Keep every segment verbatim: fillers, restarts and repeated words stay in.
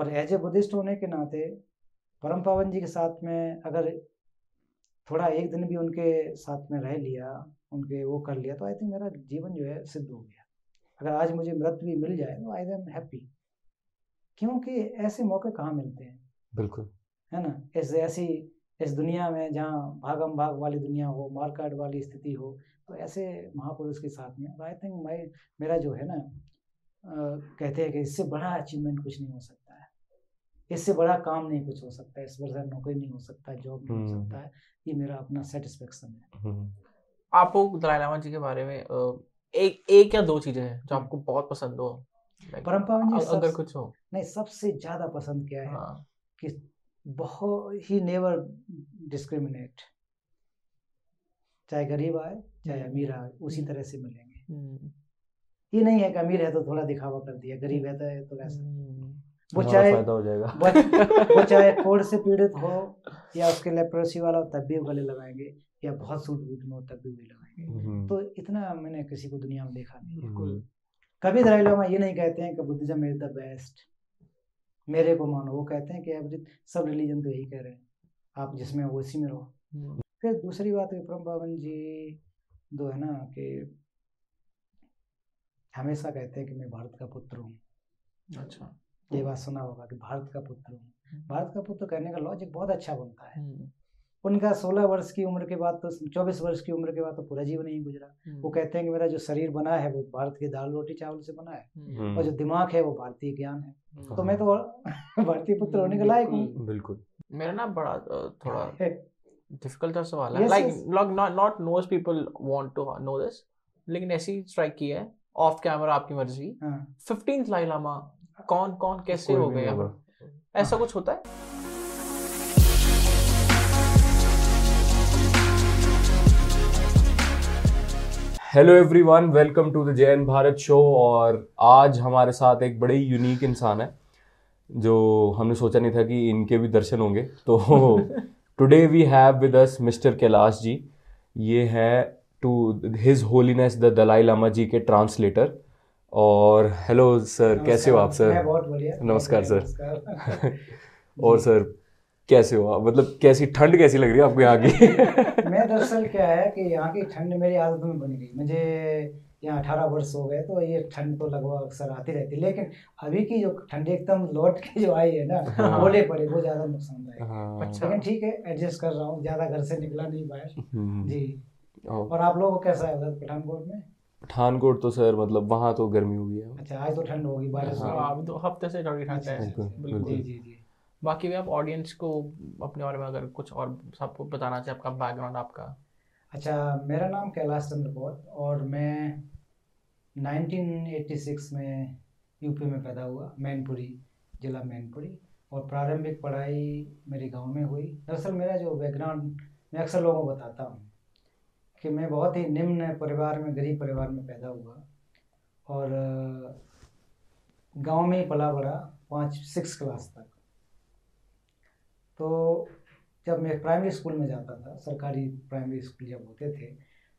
और as a Buddhist होने के नाते परम पावन जी के साथ में अगर थोड़ा एक दिन भी उनके साथ में रह लिया, उनके वो कर लिया, तो आई थिंक मेरा जीवन जो है सिद्ध हो गया। अगर आज मुझे मृत्यु भी मिल जाए तो आई एम हैप्पी, क्योंकि ऐसे मौके कहाँ मिलते हैं। बिल्कुल, है ना। इस ऐसी इस दुनिया में जहाँ भागम भाग वाली दुनिया हो, मारकाट वाली स्थिति हो, तो ऐसे महापुरुष के साथ में आई थिंक माई मेरा जो है ना आ, कहते हैं कि इससे बड़ा अचीवमेंट कुछ नहीं हो सकता है, इससे बड़ा काम नहीं कुछ हो सकता है, इस वर्ष नौकरी नहीं हो सकता, जॉब नहीं हो सकता है। ये मेरा अपना सेटिस्फेक्शन है। आपको दलाई लामा जी के बारे में एक एक या दो चीजें हैं जो आपको बहुत पसंद हो परम पावन जी? अगर कुछ हो। नहीं, सबसे ज्यादा पसंद क्या है कि बहुत ही नेवर डिस्क्रिमिनेट, चाहे गरीब आए चाहे अमीर आए उसी तरह से मिलेंगे। ये नहीं है कि अमीर है तो थोड़ा दिखावा कर दिया, गरीब है तो ऐसा वो चाहे हो जाएगा वो, वो चाहे कोढ़ से पीड़ित हो या उसके लेप्रोसी वाला तब भी गले लगाएंगे, या बहुत सूट बूट में हो तब भी लगाएंगे। तो इतना मैंने किसी को दुनिया में देखा नहीं। बिल्कुल कभी दलाई लामा ये नहीं कहते हैं कि बुद्धिज्म इज द बेस्ट, मेरे को मानो। वो कहते हैं कि सब रिलीजन तो यही कह रहे हैं, आप जिसमें हो उसी में रहो। फिर दूसरी बात विक्रम पावन जी जो है ना कि हमेशा कहते हैं कि मैं भारत का पुत्र हूँ। अच्छा, ये बात सुना होगा कि भारत का पुत्र हूँ। भारत का पुत्र कहने का लॉजिक बहुत अच्छा बनता है। उनका सोलह वर्ष की उम्र के बाद तो चौबीस वर्ष की उम्र के बाद तो पूरा जीवन नहीं गुजरा। वो कहते हैं कि मेरा जो शरीर बना है वो भारत की दाल रोटी चावल से बना है, और जो दिमाग है वो भारतीय ज्ञान है। तो मैं तो भारतीय पुत्र होने के लायक हूँ। बिल्कुल। मेरा ना बड़ा थोड़ा डिफिकल्ट सवाल है, like not most people want to know this, लेकिन ऐसी स्ट्राइक की है ऑफ कैमरा, आपकी मर्जी, फिफ्टीन्थ दलाई लामा कौन कौन कैसे हो गया? ऐसा कुछ होता है? Hello everyone, welcome to the Jai and Bharat show. और आज हमारे साथ एक बड़े यूनिक इंसान है जो हमने सोचा नहीं था कि इनके भी दर्शन होंगे। तो today we have with us mister Kailash ji. ये है to his holiness the Dalai Lama ji के ट्रांसलेटर। और हेलो सर, कैसे हो आप सर? बहुत बढ़िया, नमस्कार सर। नमस्कार। और सर कैसे हो आप? मतलब कैसी ठंड कैसी लग रही है आपको यहाँ की? मैं दरअसल क्या है कि यहाँ की ठंड मेरी आदत में बन गई। मुझे यहाँ अठारह वर्ष हो गए, तो ये ठंड तो लगभग अक्सर आती रहती है। लेकिन अभी की जो ठंड एकदम लौट के जो आई है ना, ओले पड़े, वो ज़्यादा नुकसानदायक। अच्छा, लेकिन ठीक है, एडजस्ट कर रहा हूँ। ज़्यादा घर से निकला नहीं बाहर जी। और आप लोगों को कैसा है उधर पठानकोट में? पठानकोट तो सर मतलब वहाँ तो गर्मी हुई है। अच्छा, आज तो ठंड होगी, बारिश होगी, दो हफ्ते से थोड़ी ठंड है। जी जी जी। बाकी भी आप ऑडियंस को अपने बारे में अगर कुछ और सबको बताना चाहिए, आपका बैकग्राउंड आपका? अच्छा, मेरा नाम कैलाश चंद्र बोध, और मैं नाइनटीन एटी सिक्स में यूपी में पैदा हुआ, मैनपुरी जिला मैनपुरी। और प्रारंभिक पढ़ाई मेरे गांव में हुई। दरअसल मेरा जो बैकग्राउंड, मैं अक्सर लोगों को बताता हूँ कि मैं बहुत ही निम्न परिवार में, गरीब परिवार में पैदा हुआ, और गांव में ही पला बड़ा पाँच सिक्स क्लास तक। तो जब मैं प्राइमरी स्कूल में जाता था, सरकारी प्राइमरी स्कूल जब होते थे,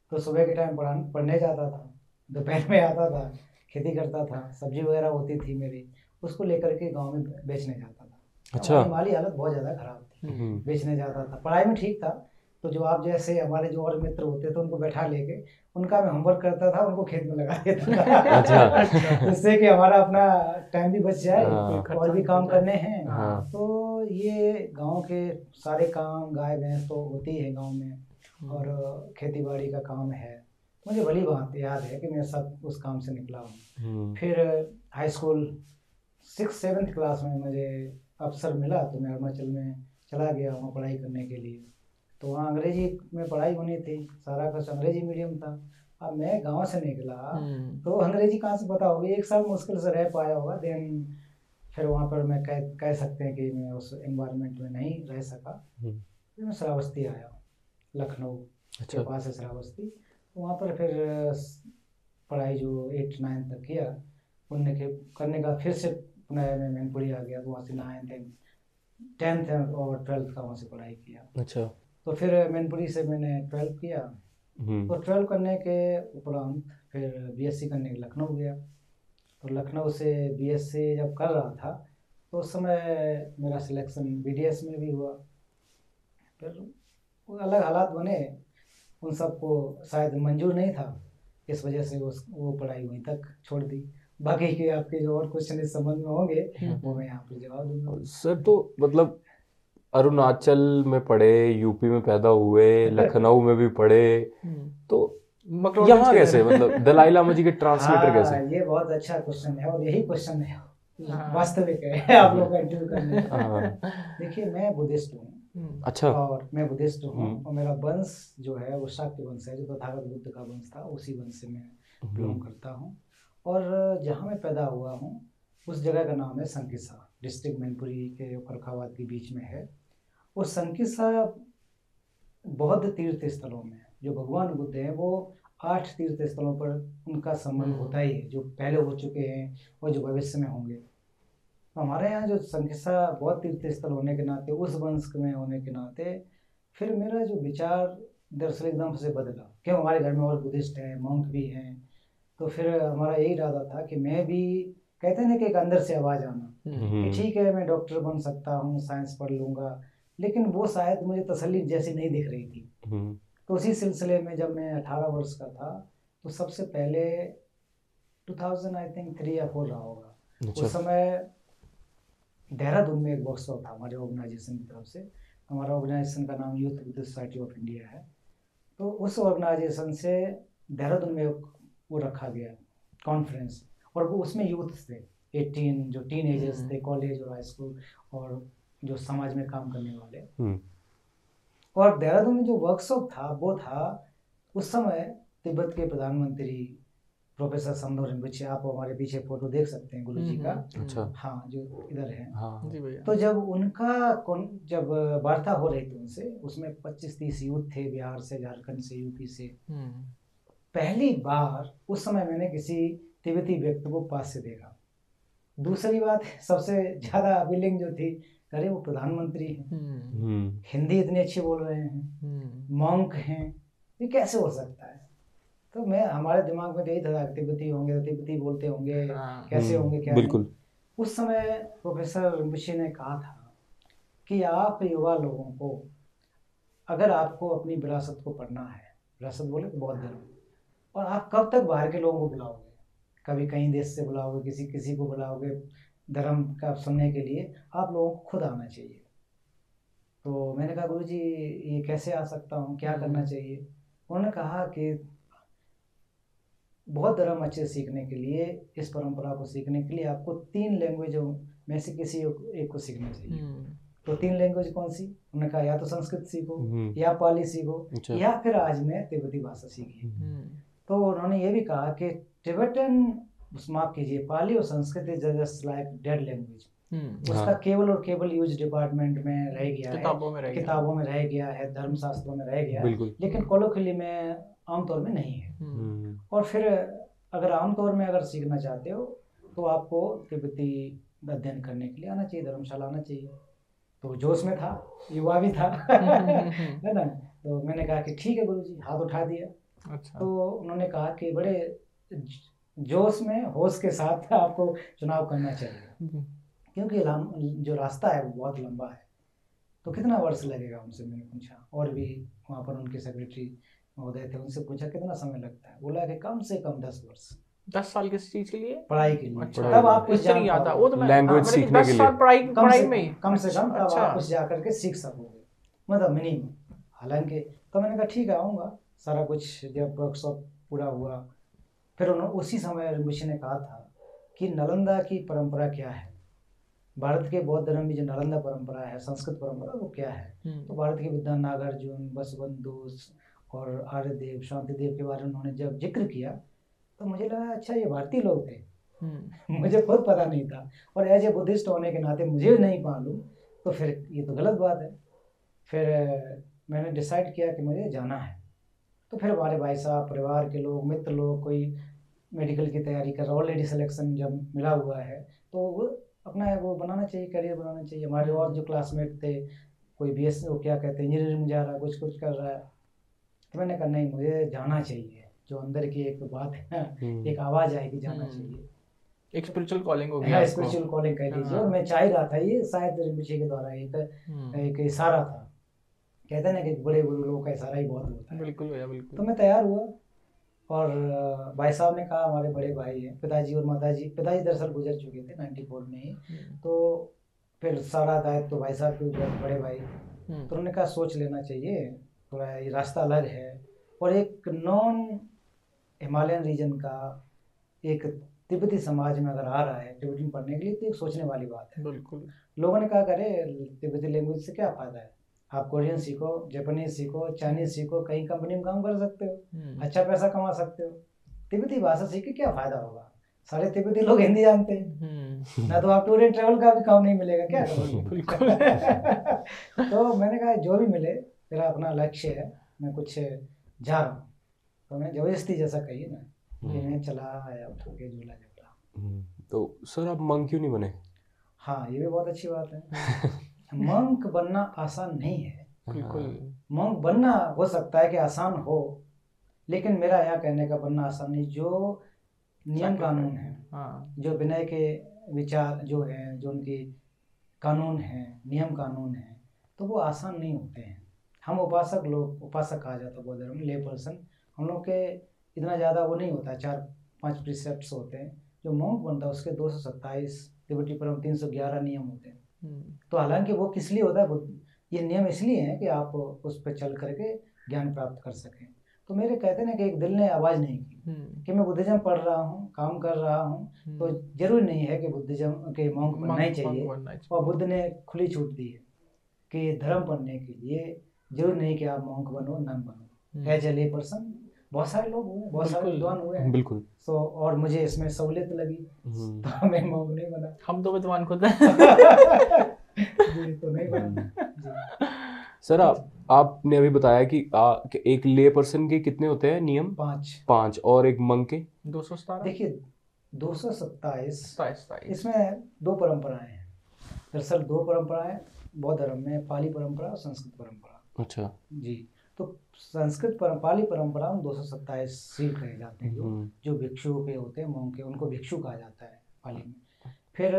तो सुबह के टाइम पढ़ा पढ़ने जाता था, दोपहर में आता था, खेती करता था, सब्जी वगैरह होती थी मेरी, उसको लेकर के गांव में बेचने जाता था। अच्छा, माली हालत बहुत ज़्यादा ख़राब थी, बेचने जाता था। पढ़ाई में ठीक था, तो जो आप जैसे हमारे जो और मित्र होते थे उनको बैठा लेके उनका मैं होमवर्क करता था, उनको खेत में लगा देता था, जिससे कि हमारा अपना टाइम भी बच जाए और भी काम करने हैं। तो ये गांव के सारे काम, गाय भैंस तो होती है गांव में, और खेती बाड़ी का काम है। मुझे भली बात याद है कि मैं सब उस काम से निकला हूँ। फिर high school six seventh class में मुझे अवसर मिला, तो मैं अरुणाचल में चला गया वहाँ पढ़ाई करने के लिए। तो वहाँ अंग्रेजी में पढ़ाई होनी थी, सारा कुछ अंग्रेजी मीडियम था। अब मैं गांव से निकला तो अंग्रेजी कहाँ से पता होगी, एक साल मुश्किल से रह पाया होगा। देन फिर वहाँ पर मैं कह कह सकते हैं कि मैं उस एनवायरनमेंट में नहीं रह सका। फिर मैं श्रावस्ती आया, लखनऊ के पास है श्रावस्ती। वहाँ पर फिर पढ़ाई जो एट नाइन्थ तक किया, उनने के करने का फिर से पुनः मैं मैनपुरी आ गया। तो वहाँ से नाइन्थ टेंथ और ट्वेल्थ का वहाँ से पढ़ाई किया। अच्छा, तो फिर मैनपुरी से मैंने ट्वेल्व किया। तो ट्वेल्व करने के उपरांत फिर बीएससी करने लखनऊ गया। तो लखनऊ से बीएससी जब कर रहा था तो उस समय मेरा सिलेक्शन बीडीएस में भी हुआ। फिर वो अलग हालात बने, उन सबको शायद मंजूर नहीं था, इस वजह से उस वो पढ़ाई वहीं तक छोड़ दी। बाकी के आपके जो और क्वेश्चन इस संबंध में होंगे वो मैं यहाँ पर जवाब दूंगा। सर तो मतलब अरुणाचल में पढ़े, यूपी में पैदा हुए, लखनऊ में भी पढ़े, तो यहाँ कैसे मतलब दलाई लामा जी के ट्रांसलेटर कैसे? ये बहुत अच्छा क्वेश्चन है और यही क्वेश्चन है वास्तविक है आप लोग का इंटरव्यू करने। देखिए मैं बुद्धिस्ट हूँ। अच्छा। और मैं बुद्धिस्ट हूँ और मेरा वंश जो है वो शाक्य वंश है, जो तथागत बुद्ध का वंश था, उसी वंश से मैं बिलोंग करता हूँ। और जहाँ मैं पैदा हुआ हूँ उस जगह का नाम है संकिसा, डिस्ट्रिक्ट मैनपुरी के फरखाबाद के बीच में है। और संकिसा बौद्ध तीर्थ स्थलों में जो भगवान बुद्ध हैं वो आठ तीर्थ स्थलों पर उनका संबंध होता ही है, जो पहले हो चुके हैं और जो भविष्य में होंगे। तो हमारे यहाँ जो संकिसा बहुत तीर्थ स्थल होने के नाते, उस वंश में होने के नाते, फिर मेरा जो विचार दरअसल एकदम से बदला। क्यों हमारे घर में और बुद्धिस्ट हैं, मॉन्क भी हैं, तो फिर हमारा यही इरादा था कि मैं भी, कहते हैं कि एक अंदर से आवाज़ आना कि ठीक है मैं डॉक्टर बन सकता हूँ, साइंस पढ़ लूँगा, लेकिन वो शायद मुझे तसल्ली जैसी नहीं दिख रही थी। तो उसी सिलसिले में जब मैं अठारह वर्ष का था तो सबसे पहले two thousand I think three या फोर रहा होगा, उस समय देहरादून में एक वर्कशॉप था हमारे ऑर्गेनाइजेशन की तरफ से। हमारा ऑर्गेनाइजेशन का नाम youth Buddhist society of India है। तो उस ऑर्गेनाइजेशन से देहरादून में वो रखा गया कॉन्फ्रेंस, और वो उसमें यूथ थे एटीन, जो टीन एजर्स थे, कॉलेज और हाई स्कूल और जो समाज में काम करने वाले। और देहरादून में जो वर्कशॉप था वो था, उस समय तिब्बत के प्रधानमंत्री प्रोफेसर संधो रिम्पोचे, आप हमारे पीछे फोटो देख सकते हैं गुरुजी का। अच्छा। हाँ जो इधर है। हाँ जी भैया। तो जब उनका जब वार्ता हो रही थी उनसे, उसमें पच्चीस तीस यूथ थे बिहार से, झारखंड से, यूपी से। पहली बार उस समय मैंने किसी तिब्बती व्यक्ति को पास से देखा। दूसरी बात सबसे ज्यादा अपीलिंग जो थी, अरे वो प्रधानमंत्री हैं, हिंदी इतनी अच्छी बोल रहे हैं, मॉन्क हैं, ये कैसे हो सकता है? तो मैं, हमारे दिमाग में यही था तिब्बती होंगे, तिब्बती बोलते होंगे, कैसे होंगे क्या। बिल्कुल। उस समय प्रोफेसर रिम्पोचे ने कहा था कि आप युवा लोगों को, अगर आपको अपनी विरासत को पढ़ना है, विरासत बोले बौद्ध धर्म, और आप कब तक बाहर के लोगों को बुलाओगे, कभी कहीं देश से बुलाओगे, किसी किसी को बुलाओगे धर्म का सुनने के लिए, आप लोगों को खुद आना चाहिए। तो मैंने कहा गुरुजी ये कैसे आ सकता हूँ, क्या करना चाहिए? उन्होंने कहा कि बहुत धर्म अच्छे सीखने के लिए, इस परंपरा को सीखने के लिए आपको तीन लैंग्वेजों में से किसी एक को सीखना चाहिए। तो तीन लैंग्वेज कौन सी? उन्होंने कहा या तो संस्कृत सीखो, या पाली सीखो, या फिर आज मैं तिब्बती भाषा सीखी। तो उन्होंने ये भी कहा कि टिबेटन, माफ कीजिए, पाली और Sanskrit is just like dead language. उसका केवल और केवल यूज डिपार्टमेंट में रह गया है, किताबों में रह गया, किताबों में रह गया है, धर्मशास्त्रों में रह गया, लेकिन कोलोकियली में आमतौर में नहीं है। और फिर अगर आमतौर में अगर सीखना चाहते हो तो आपको तिब्बती अध्ययन करने के लिए आना चाहिए, धर्मशाला आना चाहिए। तो जोश में था, युवा भी था, है ना। तो मैंने कहा कि ठीक है गुरु जी, हाथ उठा दिया। तो उन्होंने कहा कि बड़े जोश में, होश के साथ आपको चुनाव करना चाहिए, क्योंकि जो रास्ता है वो बहुत लंबा है। तो कितना वर्ष लगेगा उनसे मैंने पूछा, और भी वहाँ पर उनके सेक्रेटरी महोदय थे, उनसे पूछा कितना समय लगता है? बोला कि कम से कम दस वर्ष दस साल किस चीज के लिए? पढ़ाई के लिए। अच्छा, तब आप कुछ आता वो तो लैंग्वेज सीखने के लिए पढ़ाई पढ़ाई में कम से कम तब आप कुछ जा करके सीख सकोगे, मतलब मिनिमम। हालांकि तो मैंने कहा ठीक है आऊँगा। सारा कुछ जब वर्कशॉप पूरा हुआ, फिर उन्होंने उसी समय ऋषि ने कहा था कि नालंदा की परंपरा क्या है, भारत के बौद्ध धर्म में जो नालंदा परंपरा है, संस्कृत परंपरा, वो क्या है? तो भारत की विद्वान नागार्जुन, वसुबंधु और आर्यदेव, शांतिदेव के बारे में उन्होंने जब जिक्र किया तो मुझे लगा अच्छा ये भारतीय लोग थे। मुझे खुद पता नहीं था, और एज ए बुद्धिस्ट होने के नाते मुझे नहीं मालूम, तो फिर ये तो गलत बात है। फिर मैंने डिसाइड किया कि मुझे जाना है। तो फिर हमारे भाई साहब, परिवार के लोग, मित्र लोग, कोई मेडिकल की तैयारी कर रहा, ऑलरेडी सिलेक्शन जब मिला हुआ है तो वो अपना वो बनाना चाहिए, करियर बनाना चाहिए। हमारे और जो क्लासमेट थे, कोई बी एस वो क्या कहते हैं इंजीनियरिंग में जा रहा है, कुछ कुछ कर रहा है। तो मैंने कहा नहीं, मुझे जाना चाहिए, जो अंदर की एक बात है, एक आवाज़ आएगी, जाना चाहिए। एक स्पिरिचुअल कॉलिंग हो गया, स्पिरिचुअल कॉलिंग कह लीजिए। और मैं चाह रहा था ये शायद रिम्पोचे के द्वारा एक इशारा था, कहते हैं ना कि बड़े बड़े लोगों का इशारा ही बहुत होता है। बिल्कुल भैया बिल्कुल। तो मैं तैयार हुआ और भाई साहब ने कहा, हमारे बड़े भाई हैं पिताजी और माताजी, पिताजी दरअसल गुजर चुके थे नाइन्टी फोर में ही, तो फिर सारा दायित्व तो भाई साहब के बड़े भाई, तो उन्होंने कहा सोच लेना चाहिए, थोड़ा ये रास्ता अलग है और एक नॉन हिमालयन रीजन का एक तिब्बती समाज में अगर आ रहा है टिबेटियन पढ़ने के लिए तो एक सोचने वाली बात है। बिल्कुल। लोगों ने कहा करे तिब्बती लैंग्वेज से क्या फ़ायदा है, आप कोरियन सीखो, जापानीज सीखो, चाइनीज सीखो, कहीं कंपनी में काम कर सकते हो, अच्छा पैसा कमा सकते हो, तिब्बती भाषा सीख के क्या फायदा होगा, सारे तिब्बती लोग हिंदी जानते हैं ना, तो आप टूर एंड ट्रेवल का भी काम नहीं मिलेगा, क्या करोगे। तो मैंने कहा जो भी मिले मेरा अपना लक्ष्य है, मैं कुछ जा रहा हूँ। तो मैंने जबरदस्ती जैसा कही ना कि मैं चला आया, उठा के झूला झूला। तो सर आप मंक क्यों नहीं बने? हाँ ये भी बहुत अच्छी बात है। मंक बनना आसान नहीं है। बिल्कुल। मंक बनना हो सकता है कि आसान हो, लेकिन मेरा यह कहने का बनना आसान नहीं, जो नियम कानून है, हाँ। जो विनय के विचार जो है, जो उनकी कानून है, नियम कानून है, तो वो आसान नहीं होते हैं। हम उपासक लोग, उपासक कहा जाता है वो धर्म, ले पर्सन, हम लोग के इतना ज़्यादा वो नहीं होता, चार पाँच प्रिसेप्ट होते हैं। जो मंक बनता है उसके दो सौ सत्ताईस तिब्बती परम तीन सौ ग्यारह नियम होते हैं। तो हालांकि वो किस लिए होता है, ये नियम इसलिए हैं कि आप उस पर चल करके ज्ञान प्राप्त कर सकें। तो मेरे कहते ना कि एक दिल ने आवाज़ नहीं की कि मैं बुद्धिज्म पढ़ रहा हूँ, काम कर रहा हूँ, तो जरूरी नहीं है कि बुद्धिज्म के मॉन्क बनना ही चाहिए। और बुद्ध ने खुली छूट दी है कि धर्म बनने के लिए जरूरी नहीं कि आप मॉन्क बनो, नन बनो, एज ए ले पर्सन। बहुत सारे लोग हुए, बहुत सारे विद्वान हुए हैं। बिल्कुल। सो so, और मुझे इसमें सहूलियत लगी तो मैं मॉन्क नहीं बना। हम तो विद्वान खुद हैं। तो नहीं बना। सर आप आपने अभी बताया कि, आ, कि एक ले पर्सन के कितने होते हैं नियम? पांच। पांच और एक मंक के दो सौ सत्ताईस। देखिए दो सौ सत्ताईस इसमें दो परंपराएं हैं दरअसल, दो परंपराएं बौद्ध धर्म में, पाली परंपरा और संस्कृत परंपरा। अच्छा जी। तो संस्कृत पाली परंपरा में दो सौ सत्ताईस सील कहे जाते हैं, जो जो भिक्षु के होते हैं, मॉन्क के, उनको भिक्षु कहा जाता है पाली में। फिर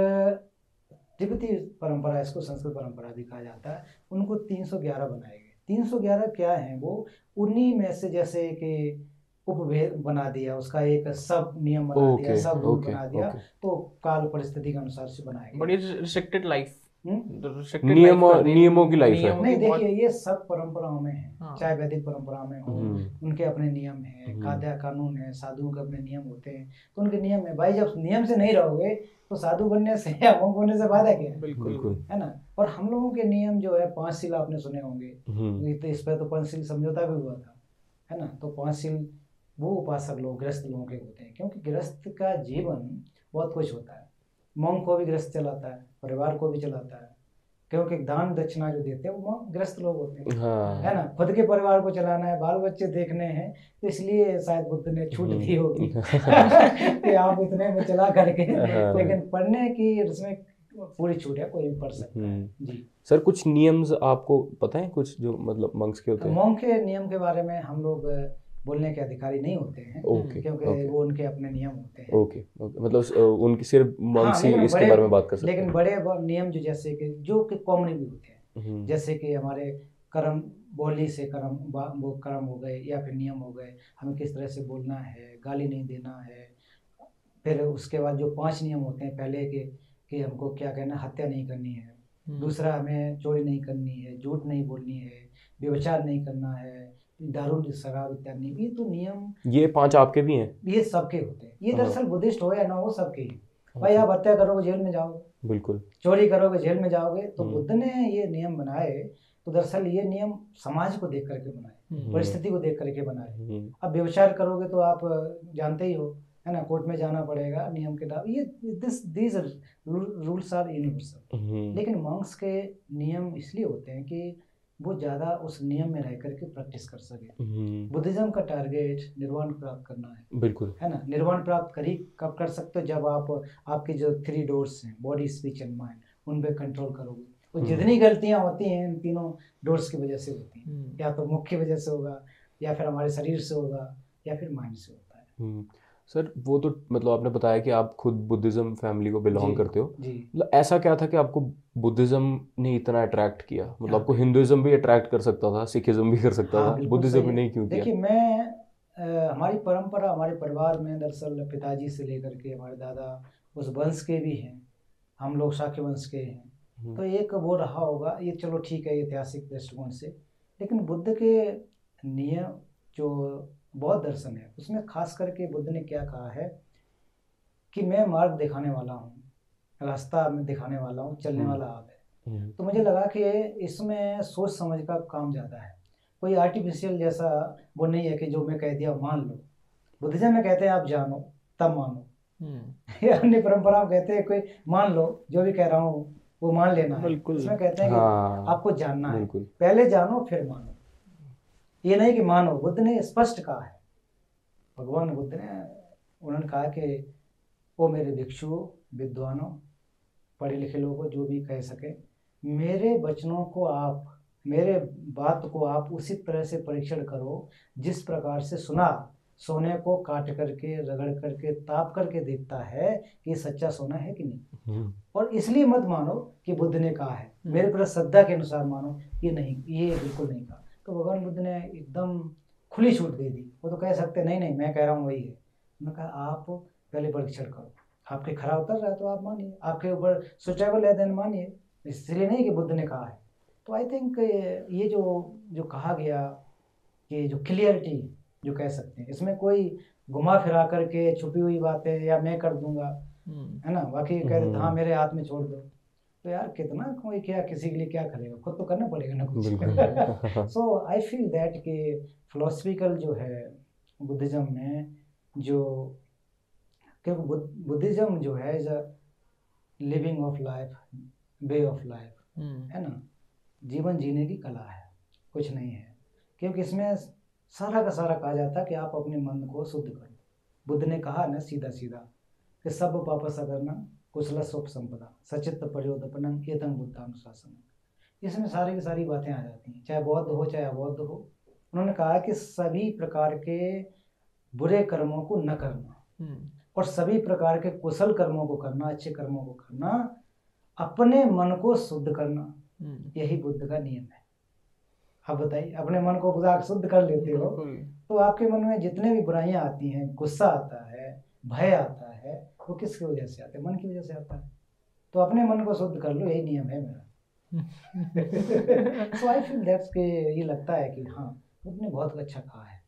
तिब्बती परंपरा, इसको संस्कृत परंपरा भी कहा जाता है, उनको तीन सौ ग्यारह बनाए गए। तीन सौ ग्यारह क्या है, वो उन्हीं में से जैसे कि उपभेद बना दिया, उसका एक सब नियम बना okay, दिया, सब रूल okay, बना दिया okay. तो काल परिस्थिति के अनुसार से बनाए गए नियमों नियमों की लाइफ है। नहीं देखिए ये सब परंपराओं में है, हाँ। चाहे वैदिक परंपरा में हो, उनके अपने नियम है, कायदा कानून है, साधुओं के अपने नियम होते हैं, तो उनके नियम है। भाई जब नियम से नहीं रहोगे तो साधु बनने से या मॉन्क बनने से फायदा क्या है? बिल्कुल है ना। और हम लोगों के नियम जो है, पांच सील आपने सुने होंगे, तो इस पर तो पांच सील समझौता भी हुआ था, है ना। तो पांच सील वो उपासक लोग, गृहस्थ लोगों के होते हैं, क्योंकि गृहस्थ का जीवन बहुत कुछ होता है। मॉन्क को भी गृहस्थ चलाता है, परिवार को भी चलाता है, क्योंकि दान दक्षिणा जो देते हैं वो गृहस्थ लोग होते हैं, हाँ। है ना। खुद के परिवार को चलाना है, बाल बच्चे देखने हैं, तो इसलिए शायद बुद्ध ने छूट दी होगी कि आप इतने में चला करके, हाँ। लेकिन पढ़ने की इसमें पूरी छूट है, कोई भी पढ़ सकता है जी। सर कुछ नियम्स आपको पता है, कुछ जो मतलब मॉन्क्स के होते हैं? मॉन्क के नियम के बारे में हम लोग बोलने के अधिकारी नहीं होते हैं, okay, क्योंकि okay. वो उनके अपने नियम होते हैं। okay, okay. मतलब उनके सिर्फ मंक्स ही इसके बारे में बात कर सकते हैं। लेकिन बड़े नियम जो जैसे कि जो कि कॉमन भी होते हैं, जैसे कि हमारे कर्म, बोली से कर्म, वो कर्म हो गए, या फिर नियम हो गए, हमें किस तरह से बोलना है, गाली नहीं देना है। फिर उसके बाद जो पांच नियम होते हैं पहले के, कि हमको क्या कहना, हत्या नहीं करनी है, दूसरा हमें चोरी नहीं करनी है, झूठ नहीं बोलनी है, व्यभिचार नहीं करना है, दारू शराब इत्यादि भी। तो नियम ये पांच आपके भी हैं? ये सबके होते हैं, ये दरअसल बुद्धिस्ट हो या ना हो सबके हैं। भाई आप हत्या करोगे जेल में जाओगे, बिल्कुल, चोरी करोगे जेल में जाओगे। तो बुद्ध ने ये नियम बनाए, तो दरअसल ये नियम समाज को देख करके बनाए, परिस्थिति को देख करके बनाए। अब व्यभिचार करोगे तो आप जानते ही हो, है ना, कोर्ट में जाना पड़ेगा नियम के खिलाफ। ये this these rules are universal. लेकिन मॉन्क्स के नियम इसलिए होते हैं कि वो ज़्यादा उस नियम में रह करके प्रैक्टिस कर सके। बुद्धिज्म का टारगेट निर्वाण प्राप्त करना है, बिल्कुल, है ना। निर्वाण प्राप्त करी कब कर सकते हो, जब आप आपके जो थ्री डोर्स हैं, बॉडी स्पीच एंड माइंड, उन पे कंट्रोल करोगे। और जितनी गलतियां होती हैं इन तीनों डोर्स की वजह से होती हैं, या तो मुख्य वजह से होगा, या फिर हमारे शरीर से होगा, या फिर माइंड से होता है। सर वो तो मतलब आपने बताया कि आप खुद बुद्धिज्म फैमिली को बिलोंग करते हो, मतलब ऐसा क्या था कि आपको बुद्धिज्म ने इतना अट्रैक्ट किया? मतलब आपको हिंदुइज्म भी अट्रैक्ट कर सकता था, सिखिज्म भी कर सकता था, बुद्धिज्म भी नहीं क्यों किया? देखिए मैं आ, हमारी परंपरा हमारे परिवार में दरअसल पिताजी से लेकर के हमारे दादा उस वंश के भी हैं, हम लोग शाक्य वंश के हैं, तो एक वो रहा होगा ये, चलो ठीक है ऐतिहासिक दृष्टिकोण से। लेकिन बुद्ध के नियम जो बौद्ध दर्शन है उसमें खास करके बुद्ध ने क्या कहा है कि मैं मार्ग दिखाने वाला हूँ, रास्ता मैं दिखाने वाला हूँ, चलने वाला आप है। तो मुझे लगा कि इसमें सोच समझ का काम ज़्यादा है, कोई आर्टिफिशियल जैसा वो नहीं है कि जो मैं कह दिया मान लो। बुद्धिज्म में कहते हैं आप जानो तब मानो, अन्य परंपरा में कहते हैं कोई मान लो जो भी कह रहा हूँ वो मान लेना है। इसमें कहते हैं कि हाँ, आपको जानना है, पहले जानो फिर मानो, ये नहीं कि मानो। बुद्ध ने स्पष्ट कहा है, भगवान बुद्ध ने उन्होंने कहा कि वो मेरे भिक्षुओं, विद्वानों, पढ़े लिखे लोगों को जो भी कह सके, मेरे वचनों को आप, मेरे बात को आप उसी तरह से परीक्षण करो जिस प्रकार से सुना। सोने को काट करके, रगड़ करके, ताप करके देखता है कि सच्चा सोना है कि नहीं, और इसलिए मत मानो कि बुद्ध ने कहा है, मेरे पूरा श्रद्धा के अनुसार मानो, ये नहीं, ये बिल्कुल नहीं कहा। तो भगवान बुद्ध ने एकदम खुली छूट दे दी। वो तो कह सकते नहीं नहीं मैं कह रहा हूँ वही है, मैं कहा आप पहले परीक्षण करो, आपके खरा उतर रहा है तो आप मानिए, आपके ऊपर सुचेबल है देन मानिए, इसलिए नहीं कि बुद्ध ने कहा है। तो आई थिंक ये जो जो कहा गया कि जो क्लियरिटी जो कह सकते हैं, इसमें कोई घुमा फिरा करके छुपी हुई बातें या मैं कर दूंगा है ना, बाकी कह रहे हाँ मेरे हाथ में छोड़ दो, तो यार कितना कोई क्या किसी के लिए क्या करेगा, खुद तो करना पड़ेगा ना कुछ। सो आई फील दैट कि फिलोसफिकल जो है बुद्धिज्म में, जो क्योंकि बुद्धिज्म जो है is a living of life, way of life है ना, जीवन जीने की कला है, कुछ नहीं है। क्योंकि इसमें सारा का सारा कहा जाता है कि आप अपने मन को शुद्ध करो। बुद्ध ने कहा ना सीधा सीधा कि सब पाप सगरना कुशल सोप संपदा सचित प्रयोदपनं एतं बुद्धानुशासन। इसमें सारी की सारी बातें आ जाती हैं, चाहे बौद्ध हो चाहे अबौद्ध हो। उन्होंने कहा कि सभी प्रकार के बुरे कर्मों को न करना और सभी प्रकार के कुशल कर्मों को करना, अच्छे कर्मों को करना, अपने मन को शुद्ध करना, यही बुद्ध का नियम है। आप बताइए, अपने मन को खुदा शुद्ध कर लेते हो तो आपके मन में जितने भी बुराइयां आती हैं, गुस्सा आता है, भय आता है, वो किसकी वजह से आता है? मन की वजह से आता है। तो अपने मन को शुद्ध कर लो, यही नियम है मेरा। सो आई फील दैट्स के ये लगता है कि हाँ बुद्ध ने बहुत अच्छा कहा है।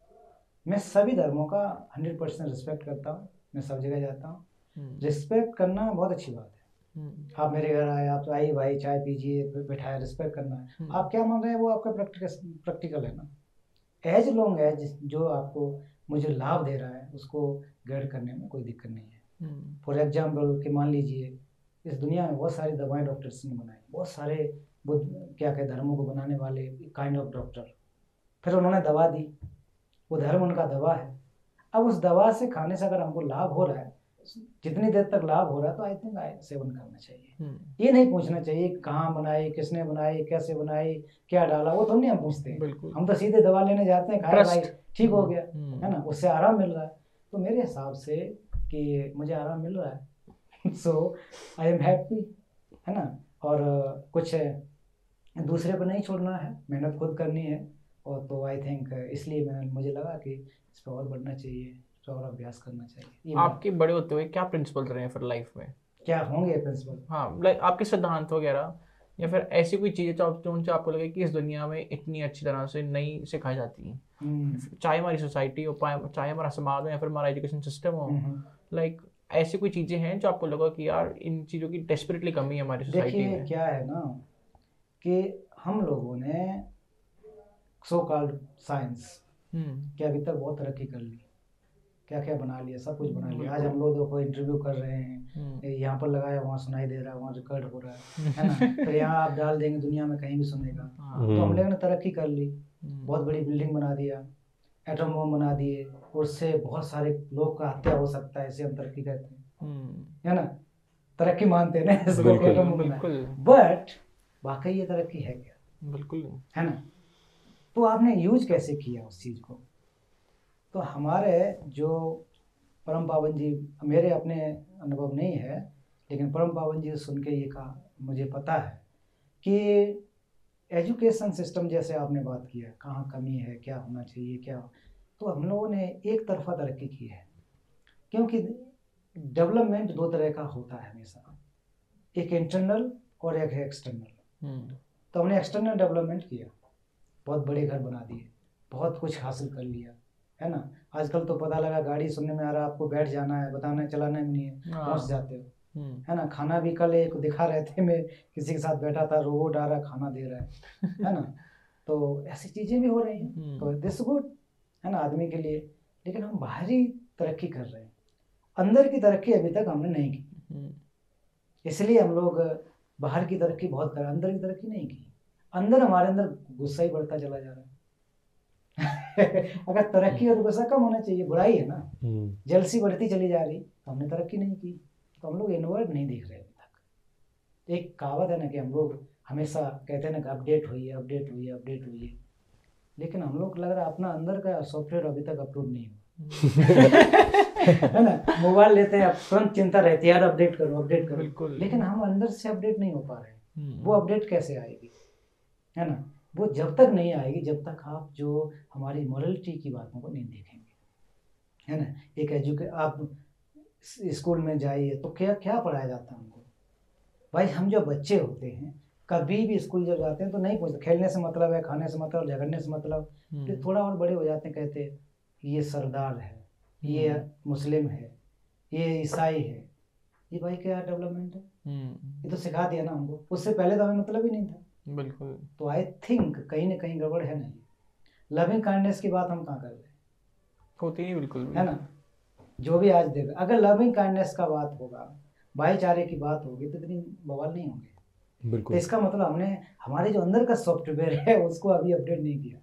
मैं सभी धर्मों का हंड्रेड परसेंट रिस्पेक्ट करता हूँ, मैं सब जगह जाता हूँ, रिस्पेक्ट करना बहुत अच्छी बात है। आप मेरे घर आए, आप तो आइए भाई चाय पीजिए, बैठाया, रिस्पेक्ट करना है। आप क्या मान रहे हैं वो आपका प्रैक्टिकल प्रैक्टिकल है ना। एज लॉन्ग एज जो आपको मुझे लाभ दे रहा है उसको गाइड करने में कोई दिक्कत नहीं है। फॉर एग्जाम्पल कि मान लीजिए इस दुनिया में बहुत सारी दवाएं डॉक्टर्स ने बनाई, बहुत सारे बुद्ध क्या क्या धर्मों को बनाने वाले काइंड ऑफ डॉक्टर, फिर उन्होंने दवा दी, वो धर्म उनका दवा है। अब उस दवा से खाने से अगर हमको लाभ हो रहा है, जितनी देर तक लाभ हो रहा है, तो आई थिंक सेवन करना चाहिए। ये नहीं पूछना चाहिए कहाँ बनाई, किसने बनाई, कैसे बनाई, क्या डाला, वो तो नहीं हम पूछते हैं। हम तो सीधे दवा लेने जाते हैं, खाए भाई ठीक हो गया है ना, उससे आराम मिल रहा है। तो मेरे हिसाब से कि मुझे आराम मिल रहा है सो आई एम हैप्पी है ना। और कुछ दूसरे पर नहीं छोड़ना है, मेहनत खुद करनी है। और तो आई थिंक इसलिए मैंने मुझे लगा कि इस पर और बढ़ना चाहिए, और अभ्यास करना चाहिए। आपके बड़े होते हुए क्या प्रिंसिपल्स रहे हैं फिर लाइफ में, क्या होंगे प्रिंसिपल? हाँ, लाइक आपके सिद्धांत वगैरह या फिर ऐसी कोई चीजें जो आपको लगे कि इस दुनिया में इतनी अच्छी तरह से नहीं सिखाई जाती है, चाहे हमारी सोसाइटी हो, चाहे हमारा समाज हो, या फिर हमारा एजुकेशन सिस्टम हो, लाइक ऐसी कोई चीजें हैं जो आपको लगा कि यार इन चीजों की डेस्परेटली कमी है हमारी सोसाइटी में? क्या है ना कि हम लोगों ने सो कॉल्ड साइंस की अभी तक बहुत तरक्की कर ली, क्या क्या बना लिया, सब कुछ बना लिया। आज हम लोग देखो इंटरव्यू कर रहे हैं, यहाँ पर लगाया, वहाँ सुनाई दे रहा है, वहाँ रिकॉर्ड हो रहा है ना, फिर यहाँ आप डाल देंगे, दुनिया में कहीं भी सुनेगा। तो हम लोगों ने तरक्की कर ली, बहुत बड़ी बिल्डिंग बना दिया, एटम बम बना दिए, उससे बहुत सारे लोग का हत्या हो सकता है, इसे हम तरक्की कहते हैं है ना, तरक्की मानते हैं ना इसको, एटम बम बना। बट वाकई ये तरक्की है क्या? बिल्कुल है ना। तो आपने यूज कैसे किया उस चीज को? तो हमारे जो परम पावन जी, मेरे अपने अनुभव नहीं है, लेकिन परम पावन जी सुन के ये कहा, मुझे पता है कि एजुकेशन सिस्टम जैसे आपने बात किया, कहाँ कमी है, क्या होना चाहिए, क्या हो? तो हम लोगों ने एक तरफा तरक्की की है, क्योंकि डेवलपमेंट दो तरह का होता है हमेशा, एक इंटरनल और एक है एक्सटर्नल। तो हमने एक्सटर्नल डेवलपमेंट किया, बहुत बड़े घर बना दिए, बहुत कुछ हासिल कर लिया, है ना। आजकल तो पता लगा गाड़ी सुनने में आ रहा है आपको, बैठ जाना है, बताना है, चलाना भी नहीं है, पहुँच जाते हो, है ना। खाना भी कल एक दिखा रहे थे, मैं किसी के साथ बैठा था, रोबोट आ रहा खाना दे रहा है, है ना। तो ऐसी चीज़ें भी हो रही हैं, तो दिस गुड, है ना, आदमी के लिए। लेकिन हम बाहरी तरक्की कर रहे हैं, अंदर की तरक्की अभी तक हमने नहीं की, इसलिए हम लोग बाहर की तरक्की बहुत कर रहे हैं, अंदर की तरक्की नहीं की। अंदर हमारे अंदर गुस्सा ही बढ़ता चला जा रहा है। अगर तरक्की और गुस्सा कम होना चाहिए, बुराई है ना, जलसी बढ़ती चली जा रही, तो हमने तरक्की नहीं की, तो हम लोग इनवर्ड नहीं देख रहे अभी तक। एक कहावत है ना कि हम लोग हमेशा कहते हैं ना कि अपडेट हुई है, अपडेट हुई है, अपडेट हुई है, लेकिन हम लोग लग रहा है अपना अंदर का सॉफ्टवेयर अभी तक अपलोड नहीं हुआ। है ना, मोबाइल लेते हैं, तुरंत चिंता रहती है, यार अपडेट करो, अपडेट करो, लेकिन हम अंदर से अपडेट नहीं हो पा रहे हैं। वो अपडेट कैसे आएगी, है ना, वो जब तक नहीं आएगी जब तक आप जो हमारी मॉरलिटी की बातों को नहीं देखेंगे, है ना। एक एजुके आप स्कूल में जाइए तो क्या क्या पढ़ाया जाता है हमको भाई। हम जो बच्चे होते हैं कभी भी स्कूल जब जाते हैं तो नहीं पूछते, खेलने से मतलब है, खाने से मतलब, झगड़ने से मतलब। फिर थोड़ा और बड़े हो जाते हैं, कहते हैं ये सरदार है, ये मुस्लिम है, ये ईसाई है। ये भाई क्या डेवलपमेंट है, ये तो सिखा दिया ना हमको, उससे पहले तो हमें मतलब ही नहीं था बिल्कुल। तो आई थिंक कहीं ना कहीं गड़बड़ है। नहीं, लविंग काइंडनेस की बात हम कहाँ कर रहे हैं, होती नहीं बिल्कुल, है ना। जो भी आज देख, अगर लविंग काइंडनेस का बात होगा, भाईचारे की बात होगी, तो इतनी बवाल नहीं होंगे बिल्कुल। इसका मतलब हमने हमारे जो अंदर का सॉफ्टवेयर है उसको अभी अपडेट नहीं किया,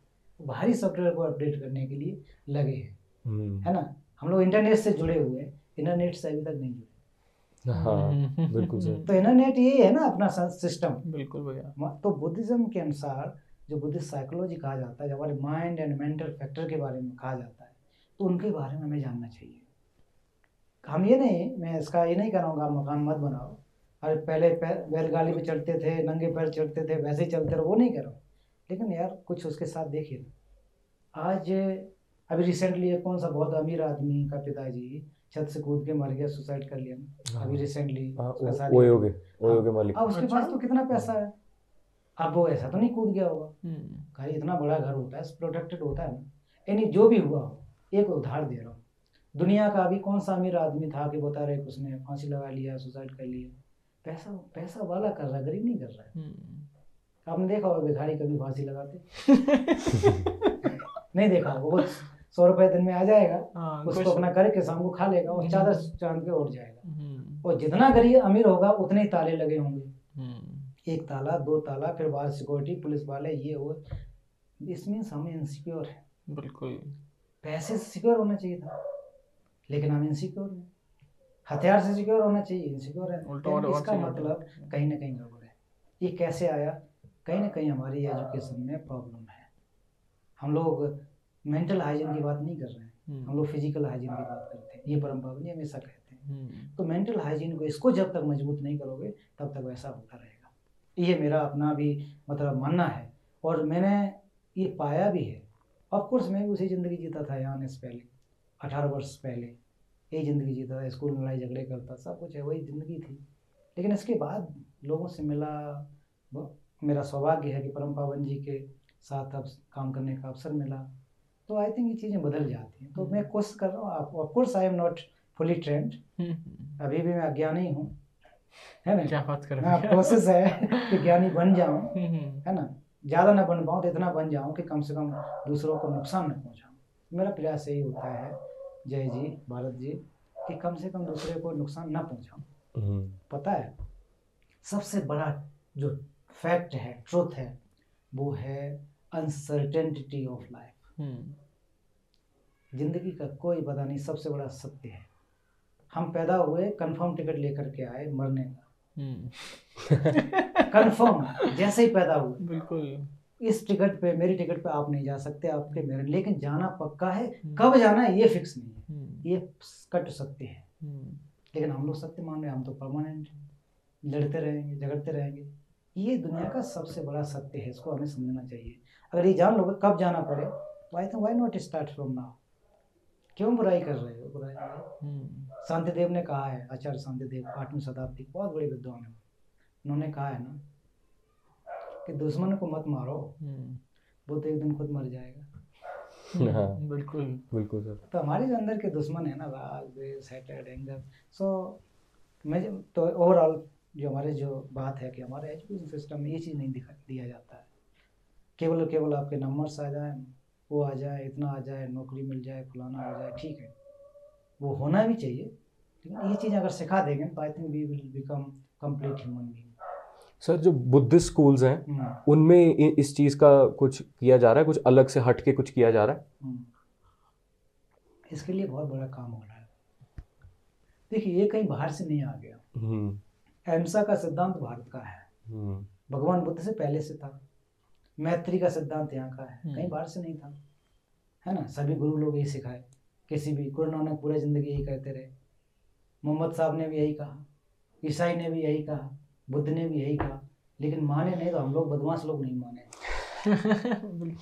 बाहरी सॉफ्टवेयर को अपडेट करने के लिए लगे हैं, है ना। हम लोग इंटरनेट से जुड़े हुए हैं, इंटरनेट से अभी तक नहीं जुड़े। हाँ, बिल्कुल सही। तो इंटरनेट यही है ना अपना सिस्टम बिल्कुल भैया। तो बुद्धिज्म के अनुसार जो बुद्धिस्ट साइकोलॉजी कहा जाता है, जो हमारे माइंड एंड मेंटल फैक्टर के बारे में कहा जाता है, तो उनके बारे में हमें जानना चाहिए। हम ये नहीं, मैं इसका ये नहीं कह रहा हूँ आप मकान मत बनाओ, अरे पहले बैलगाड़ी पे चढ़ते थे, नंगे पैर चढ़ते थे, वैसे ही चलते रहो, वो नहीं कह रहा हूँ। लेकिन यार कुछ उसके साथ देखिए। आज अभी रिसेंटली कौन सा बहुत अमीर आदमी का पिताजी छत से कूद के मर गया, सुसाइड कर लिया अभी रिसेंटली। अब उसके पास तो कितना पैसा है, अब वो ऐसा तो नहीं कूद गया होगा भाई। इतना बड़ा घर होता है, प्रोटेक्टेड होता है ना। यानी जो भी हुआ हो, एक उधार दे रहा हूँ। दुनिया का अभी कौन सा अमीर आदमी था कि बता रहे उसने फांसी लगा लिया, सुसाइड कर लिया। पैसा पैसा वाला कर रहा है, गरीब नहीं कर रहा है। आपने देखा होगा भिखारी कभी फांसी लगाते नहीं देखा होगा। वो सौ रुपए दिन में आ जाएगा, आ, उसको अपना करके शाम को खा लेगा और चादर चांद पे उड़ जाएगा। और जितना गरीब अमीर होगा उतने ही ताले लगे होंगे, एक ताला, दो ताला, फिर बाहर सिक्योरिटी, पुलिस वाले, ये वो। दिस मीन्स हम इनसिक्योर है बिल्कुल। पैसे से सिक्योर होना चाहिए था, लेकिन हम इनसिक्योर हैं। हथियार से सिक्योर होना चाहिए, इनसिक्योर है। इसका मतलब कहीं ना कहीं गड़बड़ है। ये कैसे आया, कहीं ना कहीं हमारी एजुकेशन में प्रॉब्लम है। हम लोग मेंटल हाइजीन की बात नहीं कर रहे हैं, हम लोग फिजिकल हाइजीन की बात करते हैं। ये परम पावन जी हमेशा कहते हैं। तो मेंटल हाइजीन को, इसको जब तक मजबूत नहीं करोगे तब तक वैसा होता रहेगा। ये मेरा अपना भी मतलब मानना है, और मैंने ये पाया भी है। ऑफकोर्स मैं भी उसी ज़िंदगी जीता था यहाँ से पहले, अठारह वर्ष पहले यही ज़िंदगी जीता था। स्कूल में लड़ाई झगड़े करता, सब कुछ है, वही ज़िंदगी थी। लेकिन इसके बाद लोगों से मिला, मेरा सौभाग्य है कि परम पावन जी के साथ अब काम करने का अवसर मिला। तो आई थिंक ये चीज़ें बदल जाती हैं। तो मैं कोशिश कर रहा हूँ। Of course I am not fully trained, अभी भी मैं अज्ञानी हूँ, है ना। क्या बात कर रहे हैं, कोशिश है कि ज्ञानी बन जाऊँ, है ना। ज़्यादा ना बन पाऊँ तो इतना बन जाऊँ कि कम से कम दूसरों को नुकसान न पहुँचाऊँ। मेरा प्रयास यही होता है जय जी, भारत जी, कि कम से कम दूसरे को नुकसान न पहुँचाऊँ। पता है सबसे बड़ा जो फैक्ट है, ट्रुथ है, वो है अनसर्टेनिटी ऑफ लाइफ। जिंदगी का कोई पता नहीं, सबसे बड़ा सत्य है। हम पैदा हुए, कंफर्म टिकट लेकर के आए मरने का, कंफर्म जैसे ही पैदा हुए बिल्कुल। इस टिकट पे, मेरी टिकट पे आप नहीं जा सकते आपके मेरे, लेकिन जाना पक्का है, कब जाना है ये फिक्स नहीं है, ये कट सकते हैं, लेकिन हम लोग सत्य मान रहे हैं, हम तो परमानेंट लड़ते रहेंगे, झगड़ते रहेंगे। ये दुनिया का सबसे बड़ा सत्य है, इसको हमें समझना चाहिए। अगर ये जान लोगे कब जाना पड़े, why think why not start from now, क्यों बुराई कर रहे हो, बुराई कर रहे हो। शांतिदेव ने कहा है, आचार्य शांतिदेव आठवीं शताब्दी बहुत बड़े विद्वान है, उन्होंने कहा है ना कि दुश्मन को मत मारो, वो तो एक दिन खुद मर जाएगा। हाँ, बिल्कुल बिल्कुल सर। तो हमारे जो अंदर के दुश्मन है ना, राग द्वेष हेट्रेड एंगर, सो मैं तो ओवरऑल जो हमारे जो बात है कि हमारे एजुकेशन सिस्टम में ये चीज़ नहीं दिखा दिया जाता है, केवल केवल आपके नंबर्स आ जाए, वो आ जाए, इतना आ जाए, नौकरी मिल जाए, फलाना हो जाए, ठीक है वो होना भी चाहिए, लेकिन ये चीज़ अगर सिखा देंगे तो I think we will become complete human being. Sir जो बुद्धिस्ट स्कूल्स हैं उनमें इस चीज़ का कुछ किया जा रहा है, कुछ अलग से हट के कुछ किया जा रहा है, इसके लिए बहुत बड़ा काम हो रहा है। देखिए ये कहीं बाहर से नहीं आ गया, अहिंसा का सिद्धांत भारत का है, भगवान बुद्ध से पहले से था, मैत्री का सिद्धांत यहाँ का है, कहीं बाहर से नहीं था, है ना। सभी गुरु लोग यही सिखाए, किसी भी गुरु नानक पूरा ज़िंदगी यही कहते रहे, मोहम्मद साहब ने भी यही कहा, ईसाई ने भी यही कहा, बुद्ध ने भी यही कहा, लेकिन माने नहीं, तो हम लोग बदमाश लोग नहीं माने।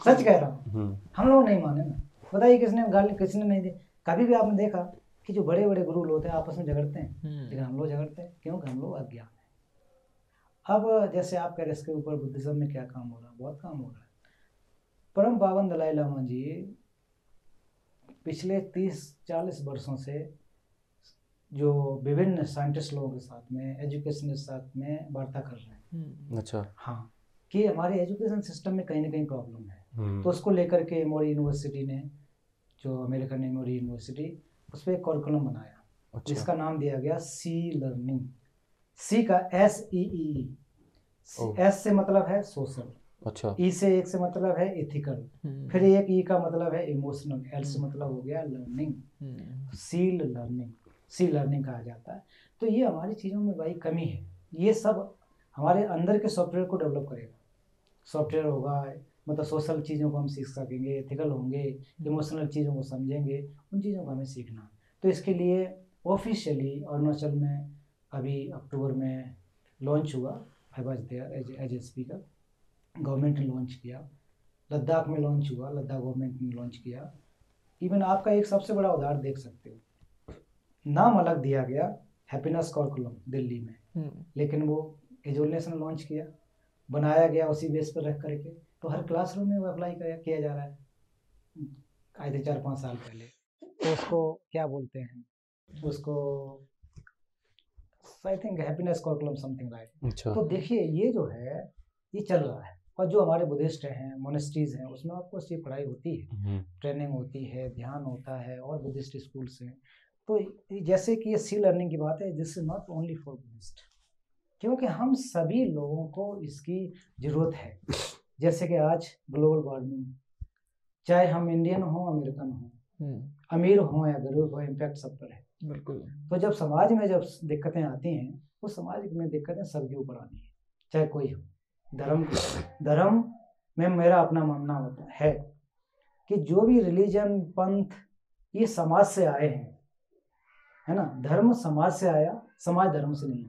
सच कह रहा हूँ, हम लोग नहीं माने ना, बताइए किसने गाली किसने नहीं दी। कभी भी आपने देखा कि जो बड़े बड़े गुरु होते हैं आपस में झगड़ते हैं, लेकिन हम लोग झगड़ते हैं क्योंकि हम लोग अज्ञान हैं। अब जैसे आप कह रहे इसके ऊपर बुद्धिज्म में क्या काम हो रहा है, बहुत काम हो रहा है। परम पावन दलाई लामा जी पिछले तीस चालीस वर्षों से जो विभिन्न साइंटिस्ट लोगों के साथ में, एजुकेशनिस्ट साथ में वार्ता कर रहे हैं। अच्छा। हाँ, कि हमारे एजुकेशन सिस्टम में कहीं ना कहीं प्रॉब्लम है, तो उसको लेकर के एमोरी यूनिवर्सिटी ने, जो अमेरिकन एमोरी यूनिवर्सिटी, उस पर एक करिकुलम बनाया। अच्छा। जिसका नाम दिया गया सी लर्निंग। सी का एस ई ई, एस से मतलब है सोशल, अच्छा, ई से एक से मतलब है एथिकल, फिर एक ई का मतलब है इमोशनल, एल से मतलब हो गया learning, SEE learning, SEE learning कहा जाता है। तो ये हमारी चीज़ों में भाई कमी है, ये सब हमारे अंदर के सॉफ्टवेयर को डेवलप करेगा। सॉफ्टवेयर होगा मतलब सोशल चीज़ों को हम सीख सकेंगे, एथिकल होंगे, इमोशनल चीज़ों को समझेंगे, उन चीज़ों को हमें सीखना। तो इसके लिए ऑफिशियली अरुणाचल में अभी अक्टूबर में लॉन्च हुआ, I was there as a speaker, government ने लॉन्च किया, लद्दाख में लॉन्च हुआ, लद्दाख गवर्नमेंट ने लॉन्च किया। इवन आपका एक सबसे बड़ा उदाहरण देख सकते हो, नाम अलग दिया गया हैप्पीनेस करिकुलम दिल्ली में, लेकिन वो एजुलेस ने लॉन्च किया, बनाया गया उसी बेस पर रख करके, तो हर क्लासरूम में वो अप्लाई किया जा रहा है। आए थे चार पाँच साल पहले, उसको क्या बोलते हैं, उसको I think happiness curriculum something like. तो देखिए ये जो है ये चल रहा है, और जो हमारे बुद्धिस्ट हैं, मोनेस्ट्रीज हैं, उसमें आपको ये पढ़ाई होती है, ट्रेनिंग होती है, ध्यान होता है, और बुद्धिस्ट स्कूल्स हैं। तो जैसे कि ये सी लर्निंग की बात है, this is not only for Buddhist, क्योंकि हम सभी लोगों को इसकी ज़रूरत है। जैसे कि आज ग्लोबल वार्मिंग, चाहे हम इंडियन हों, अमेरिकन हों, अमीर हों या गरीब हों, इम्पैक्ट सब पर है। बिल्कुल। तो जब समाज में जब दिक्कतें आती हैं, वो समाज में दिक्कतें सबके ऊपर आती हैं, चाहे कोई हो। धर्म धर्म में मेरा अपना मानना होता है कि जो भी रिलीजन, पंथ, ये समाज से आए हैं, है ना। धर्म समाज से आया, समाज धर्म से नहीं,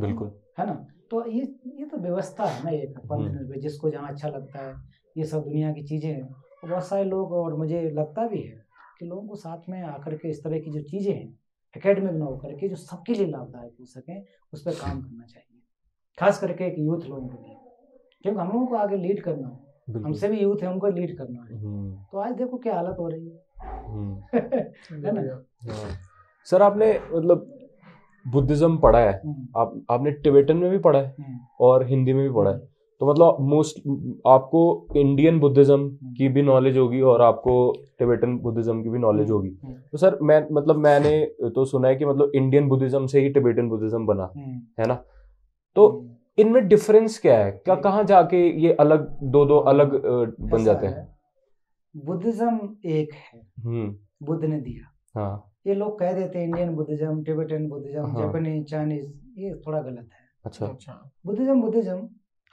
बिल्कुल, है ना। तो ये ये तो व्यवस्था है ना, एक पंथ निर्भय, जिसको जहाँ अच्छा लगता है, ये सब दुनिया की चीज़ें हैं। बहुत सारे लोग, और मुझे लगता भी है कि लोगों को साथ में आकर के इस तरह की जो चीज़ें हैं एकेडमिक ना होकर के, जो सबके लिए लाभदायक हो सकें, उस पर काम करना चाहिए, खास करके एक यूथ लोगों के लिए, क्योंकि हम लोगों को आगे लीड करना है, हमसे भी यूथ है, उनको लीड करना है। तो आज देखो क्या हालत हो रही है। सर आपने मतलब बुद्धिज्म पढ़ा है, आप आपने टिबेटन में भी पढ़ा है और हिंदी में भी पढ़ा है, तो मतलब मोस्ट आपको इंडियन बुद्धिज्म की भी नॉलेज होगी और आपको टिबेटन बुद्धिज्म की भी नॉलेज होगी। तो सर मैं मतलब मैंने तो सुना है कि मतलब इंडियन बुद्धिज्म से ही टिबेटन बुद्धिज्म बना है ना, तो इनमें डिफरेंस क्या है, क्या कहाँ जाके ये अलग दो दो अलग बन जाते हैं? बुद्धिज्म एक है, बुद्ध ने दिया। हाँ। ये लोग कह देते हैं इंडियन बुद्धिज्म, टिबेटन बुद्धिज्म, जापानी, चाइनीज, ये थोड़ा गलत है। अच्छा। बुद्धिज्म बुद्धिज्म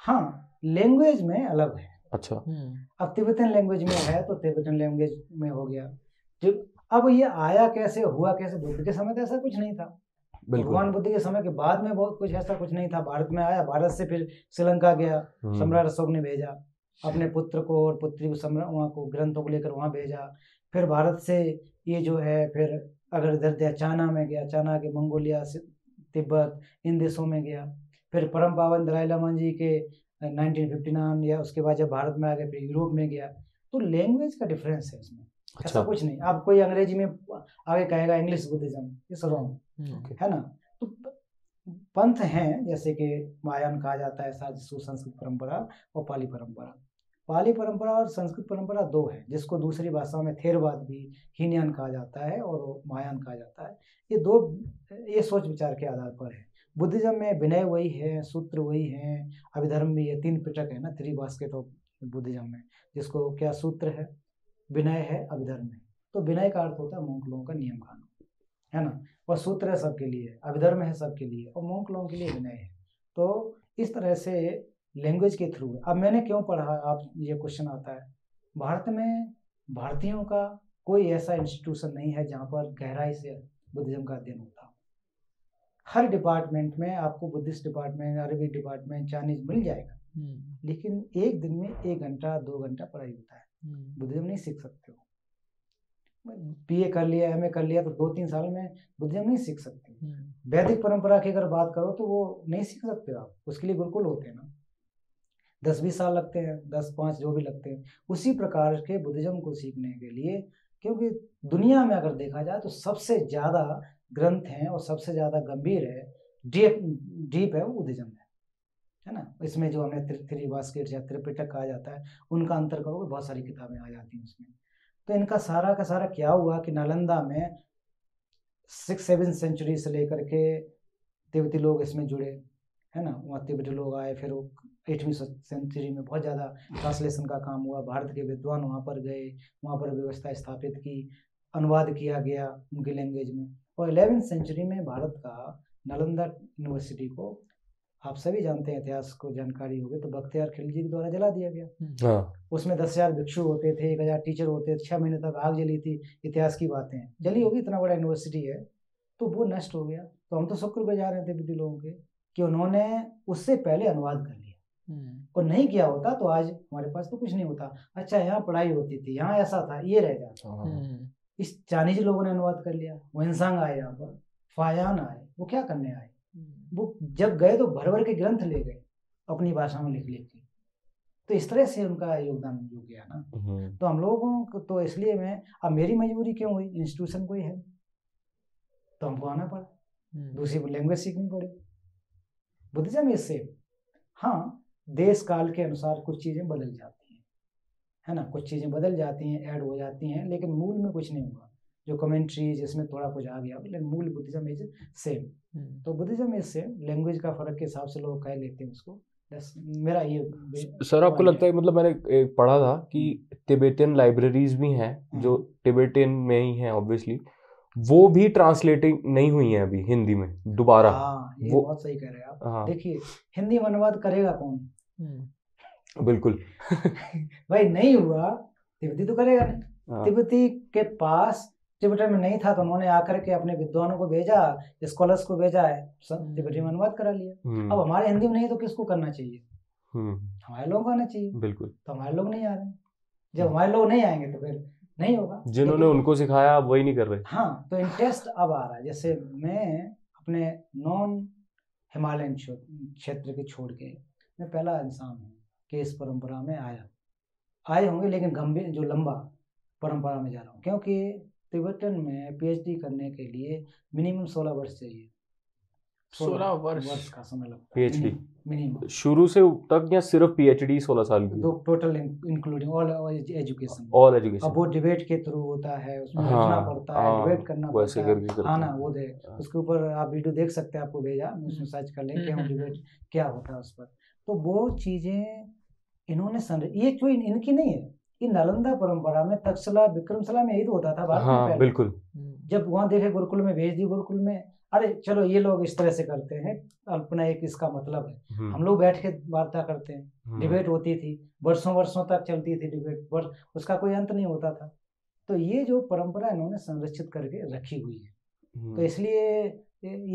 हाँ, लैंग्वेज में अलग है। अच्छा, अब तिब्बतन लैंग्वेज में है तो तिब्बतन लैंग्वेज में हो गया। जब अब ये आया कैसे, हुआ कैसे? बुद्ध के समय तो ऐसा कुछ नहीं था, भगवान बुद्ध के समय के बाद में बहुत कुछ ऐसा कुछ नहीं था। भारत में आया, भारत से फिर श्रीलंका गया, सम्राट अशोक ने भेजा अपने पुत्र को और पुत्री को, सम्राट वहाँ को ग्रंथों को लेकर वहाँ भेजा। फिर भारत से ये जो है, फिर अगर इधर गया चाइना में गया, चाइना के मंगोलिया, तिब्बत, इन देशों में गया। फिर परम पावन दलाई लामा जी के नाइनटीन फिफ्टी नाइन या उसके बाद जब भारत में आ गए, फिर यूरोप में गया। तो लैंग्वेज का डिफरेंस है इसमें। अच्छा। ऐसा कुछ नहीं, आप कोई अंग्रेजी में आगे कहेगा इंग्लिश बुद्धिज्म, इस रॉन्ग है ना। तो पंथ हैं जैसे कि महायान कहा जाता है, साजिशु, संस्कृत परंपरा और पाली परंपरा। पाली परंपरा और संस्कृत परंपरा दो है, जिसको दूसरी भाषाओं में थेरवाद भी, हीनयान कहा जाता है और महायान कहा जाता है। ये दो, ये सोच विचार के आधार पर है। बुद्धिज्म में विनय वही है, सूत्र वही है, अभिधर्म भी है, तीन पिटक है ना, थ्री बास्केट ऑफ बुद्धिज्म में, जिसको क्या सूत्र है, विनय है, अभिधर्म है। तो विनय का अर्थ होता है मोंक लोगों का नियम खाना, है ना। वह सूत्र है सबके लिए, अभिधर्म है सबके लिए, और मोंक लोगों के लिए विनय है। तो इस तरह से लैंग्वेज के थ्रू। अब मैंने क्यों पढ़ा, आप ये क्वेश्चन आता है। भारत में भारतीयों का कोई ऐसा इंस्टीट्यूशन नहीं है जहाँ पर गहराई से बुद्धिज्म का अध्ययन होता। हर डिपार्टमेंट में आपको बुद्धिस्ट डिपार्टमेंट, अरबी डिपार्टमेंट, चाइनीज मिल जाएगा, लेकिन एक दिन में एक घंटा दो घंटा पढ़ाई होता है, बुद्धिज्म नहीं सीख सकते हो। बीए कर लिया, एमए कर लिया, तो दो तीन साल में बुद्धिज्म नहीं सीख सकते हो। वैदिक परंपरा की अगर बात करो तो वो नहीं सीख सकते हो आप, उसके लिए गुरुकुल होते हैं ना, दस बीस साल लगते हैं, दस पाँच जो भी लगते हैं। उसी प्रकार के बुद्धिज्म को सीखने के लिए, क्योंकि दुनिया में अगर देखा जाए तो सबसे ज़्यादा ग्रंथ हैं और सबसे ज़्यादा गंभीर है, डीप डीप है वो बुद्धिज्म है, है ना। इसमें जो हमने थ्री बास्केट या त्रिपिटक कहा जाता है, उनका अंतर करोगे बहुत सारी किताबें आ जाती हैं उसमें। तो इनका सारा का सारा क्या हुआ कि नालंदा में सिक्स सेवन सेंचुरी से लेकर के तिब्बती लोग इसमें जुड़े, है ना। वहाँ तिब्बती लोग आए, फिर वो एटवीं सेंचुरी में बहुत ज़्यादा ट्रांसलेशन का काम हुआ। भारत के विद्वान वहाँ पर गए, वहाँ पर व्यवस्था स्थापित की, अनुवाद किया गया उनकी लैंग्वेज में। और इलेवेंथ सेंचुरी में भारत का नालंदा यूनिवर्सिटी को, आप सभी जानते हैं, इतिहास को जानकारी होगी, तो बख्तियार खिलजी के द्वारा जला दिया गया। हाँ। उसमें दस हजार भिक्षु होते थे, एक हजार टीचर होते थे, छः महीने तक आग जली थी। इतिहास की बातें जली होगी, इतना बड़ा यूनिवर्सिटी है, तो वो नष्ट हो गया। तो हम तो शुक्रगुजार हैं तिब्बती लोगों के कि उन्होंने उससे पहले अनुवाद कर लिया, और नहीं किया होता तो आज हमारे पास तो कुछ नहीं होता। अच्छा, यहाँ पढ़ाई होती थी, यहाँ ऐसा था, ये रह जाता। इस चाइनीज लोगों ने अनुवाद कर लिया, वंसांग आए, यहाँ पर फायान आए, वो क्या करने आए, वो जब गए तो भर भर के ग्रंथ ले गए अपनी भाषा में लिख लिख के। तो इस तरह से उनका योगदान हो गया ना। तो हम लोगों को, तो इसलिए मैं, अब मेरी मजबूरी क्यों हुई, इंस्टीट्यूशन कोई है तो हमको आना पड़ा, दूसरी लैंग्वेज सीखनी पड़ी। बुद्धिज्म इससे, हाँ, देश काल के अनुसार कुछ चीज़ें बदल जाती हैं, है ना, कुछ चीज़ें बदल जाती हैं, ऐड हो जाती हैं, लेकिन मूल में कुछ नहीं हुआ। जो कमेंट्रीज इसमें थोड़ा कुछ आ गया, लेकिन मूल बुद्धिज्म इज सेम। तो बुद्धिज्म इज सेम, लैंग्वेज का फर्क के हिसाब से लोग कह लेते हैं उसको। मेरा ये सर, आपको लगता है, मतलब मैंने पढ़ा था कि तिबेटियन लाइब्रेरीज भी हैं जो तिबेटियन में ही हैं ऑब्वियसली, वो भी ट्रांसलेटिंग नहीं हुई है अभी हिंदी में दोबारा। हाँ, ये वो बहुत सही कह रहे हैं आप। देखिए, हिंदी में अनुवाद करेगा कौन? बिल्कुल भाई, नहीं हुआ तिब्बती तो करेगा नहीं। तिब्बती के पास तिब्बतन में नहीं था तो उन्होंने आकर के अपने विद्वानों को भेजा, स्कॉलर्स को भेजा है, सब तिब्बती में अनुवाद करा लिया। अब हमारे हिंदी में नहीं तो किसको करना चाहिए? हमारे लोगों को आना चाहिए। बिल्कुल, तो हमारे लोग नहीं आ रहे। जब हमारे लोग नहीं आएंगे तो फिर नहीं होगा। जिन्होंने उनको सिखाया वही नहीं कर रहे। हाँ, तो इंटरेस्ट अब आ रहा है। जैसे मैं अपने नॉन हिमालयन क्षेत्र के छोड़ के, मैं पहला इंसान हूँ कि इस परंपरा में आया आए होंगे, लेकिन गंभीर जो लंबा परंपरा में जा रहा हूँ, क्योंकि तिब्बतन में पीएचडी करने के लिए मिनिमम सोलह वर्ष चाहिए। सोलह वर्ष, वर्ष का समय लगता है पीएचडी मिनिमम, शुरू से तक, या सिर्फ पीएचडी सोलह साल की? Total including all education, all education. अब वो डिबेट के थ्रू होता है, उसमें लिखना पड़ता है, डिबेट करना पड़ता है। हाँ ना, वो दे उसके ऊपर आप वीडियो देख सकते हैं, आपको भेजा, उसमें सर्च कर लें कि हम डिबेट क्या होता है उस पर। तो वो चीज़ें इन्होंने संर ये जो इनकी नहीं है, ये नालंदा परंपरा में तक्षशिला, विक्रमशिला में ही तो होता था। हाँ, बिल्कुल। जब वहाँ देखे गुरुकुल में भेज दी, गुरुकुल में अरे चलो ये लोग इस तरह से करते हैं, अपना एक इसका मतलब है। हम लोग बैठ के वार्ता करते हैं, डिबेट होती थी, वर्षों वर्षों तक चलती थी डिबेट, पर उसका कोई अंत नहीं होता था। तो ये जो परंपरा इन्होंने संरक्षित करके रखी हुई है, तो इसलिए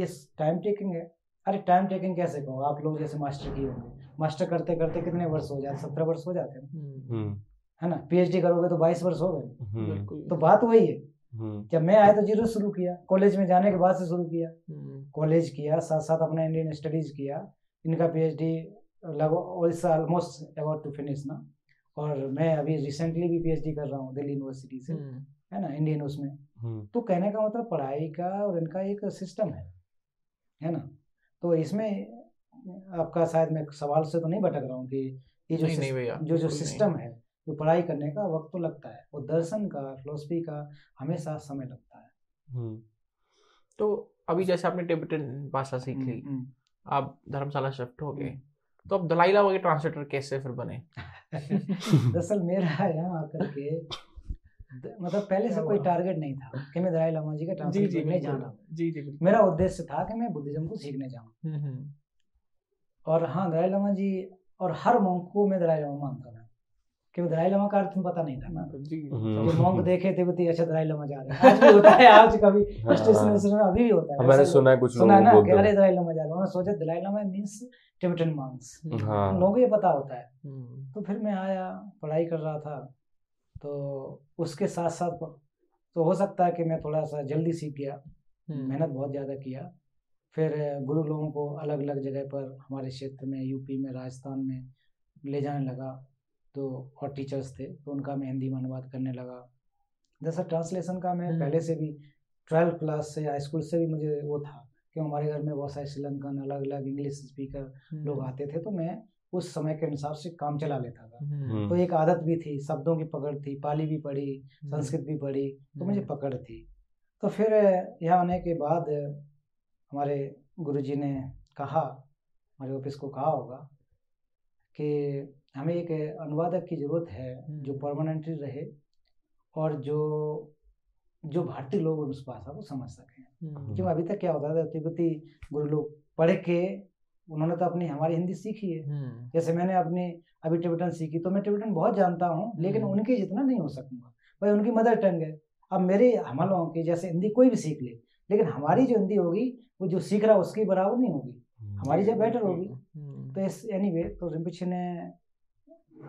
ये टाइम टेकिंग है। अरे टाइम टेकिंग कैसे कहो, आप लोग जैसे मास्टर किए होंगे, मास्टर करते करते कितने वर्ष हो जाते, सत्रह वर्ष हो जाते हैं है ना, पीएचडी करोगे तो बाईस वर्ष हो गए। तो बात वही है, जब मैं आया तो जीरो शुरू किया, कॉलेज में जाने के बाद से शुरू किया, कॉलेज किया, साथ साथ अपना इंडियन स्टडीज किया, इनका पीएचडी लगभग ऑलमोस्ट अबाउट टू फिनिश ना, और मैं अभी रिसेंटली भी पीएचडी कर रहा हूँ दिल्ली यूनिवर्सिटी से है ना, इंडियन उसमें। तो कहने का मतलब पढ़ाई का और इनका एक सिस्टम है है ना। तो इसमें आपका शायद मैं सवाल से तो नहीं भटक रहा हूँ कि ये जो सिस्टम, जो जो सिस्टम है, जो पढ़ाई करने का वक्त तो लगता है और दर्शन का, फिलोसफी का हमेशा समय लगता है। तो अभी जैसे आपने टिबेटन भाषा सीख ली, आप धर्मशाला शिफ्ट हो गए, तो आप दलाई लामा के ट्रांसलेटर कैसे फिर बने? दरअसल मेरा यहाँ आकर के मतलब पहले से कोई टारगेट नहीं था कि मैं दलाई लामा जी का ट्रांसलेटर बनने जाना। मेरा उद्देश्य था कि मैं बुद्धिज्म को सीखने जाऊँ, और हाँ दलाई लामा जी और हर मॉन्क को मैं दलाई लामा मानता था, क्योंकि दलाई लामा का अर्थ पता नहीं था ना। तो मॉन्क देखे थे, अच्छा दलाई लामा जा रहे हैं, आज भी होता है, आज कभी स्टेशन में अभी भी होता है, मैंने सुना है कुछ लोगों को, सुना ना कि अरे दलाई लामा जा रहे हैं, उन्होंने सोचा Dalai Lama means Tibetan monks, लोगों को ये पता होता है। तो फिर मैं आया, पढ़ाई कर रहा था, तो उसके साथ साथ तो हो सकता है कि मैं थोड़ा सा जल्दी सीख गया, मेहनत बहुत ज़्यादा किया। फिर गुरु लोगों को अलग अलग जगह पर हमारे क्षेत्र में, यूपी में, राजस्थान में ले जाने लगा, तो और टीचर्स थे तो उनका मैं हिंदी में अनुवाद करने लगा। जैसा ट्रांसलेशन का मैं पहले से भी ट्वेल्थ क्लास से, हाई स्कूल से भी मुझे वो था, क्यों हमारे घर में बहुत सारे श्रीलंकन, अलग अलग इंग्लिश स्पीकर लोग आते थे, तो मैं उस समय के हिसाब से काम चला लेता था। तो एक आदत भी थी, शब्दों की पकड़ थी, पाली भी पढ़ी, संस्कृत भी पढ़ी, तो मुझे पकड़ थी। तो फिर यहाँ आने के बाद हमारे गुरुजी ने कहा, हमारे ऑफिस को कहा होगा कि हमें एक अनुवादक की ज़रूरत है जो परमानेंटली रहे और जो जो भारतीय लोग उस भाषा को समझ सकें। क्योंकि अभी तक क्या होता था, तिब्बती गुरु लोग पढ़ के उन्होंने तो अपनी हमारी हिंदी सीखी है, जैसे मैंने अपनी अभी टिबेटन सीखी, तो मैं टिबेटन बहुत जानता हूँ लेकिन उनके जितना नहीं हो सकूँगा, भाई उनकी मदर टंग है। अब मेरे हम लोगों की जैसे हिंदी कोई भी सीख ले, लेकिन हमारी जो हिंदी होगी वो जो सीख रहा है उसकी बराबर नहीं होगी, हमारी जब बेटर होगी। तो इस एनीवे anyway, तो रिम्पोचे ने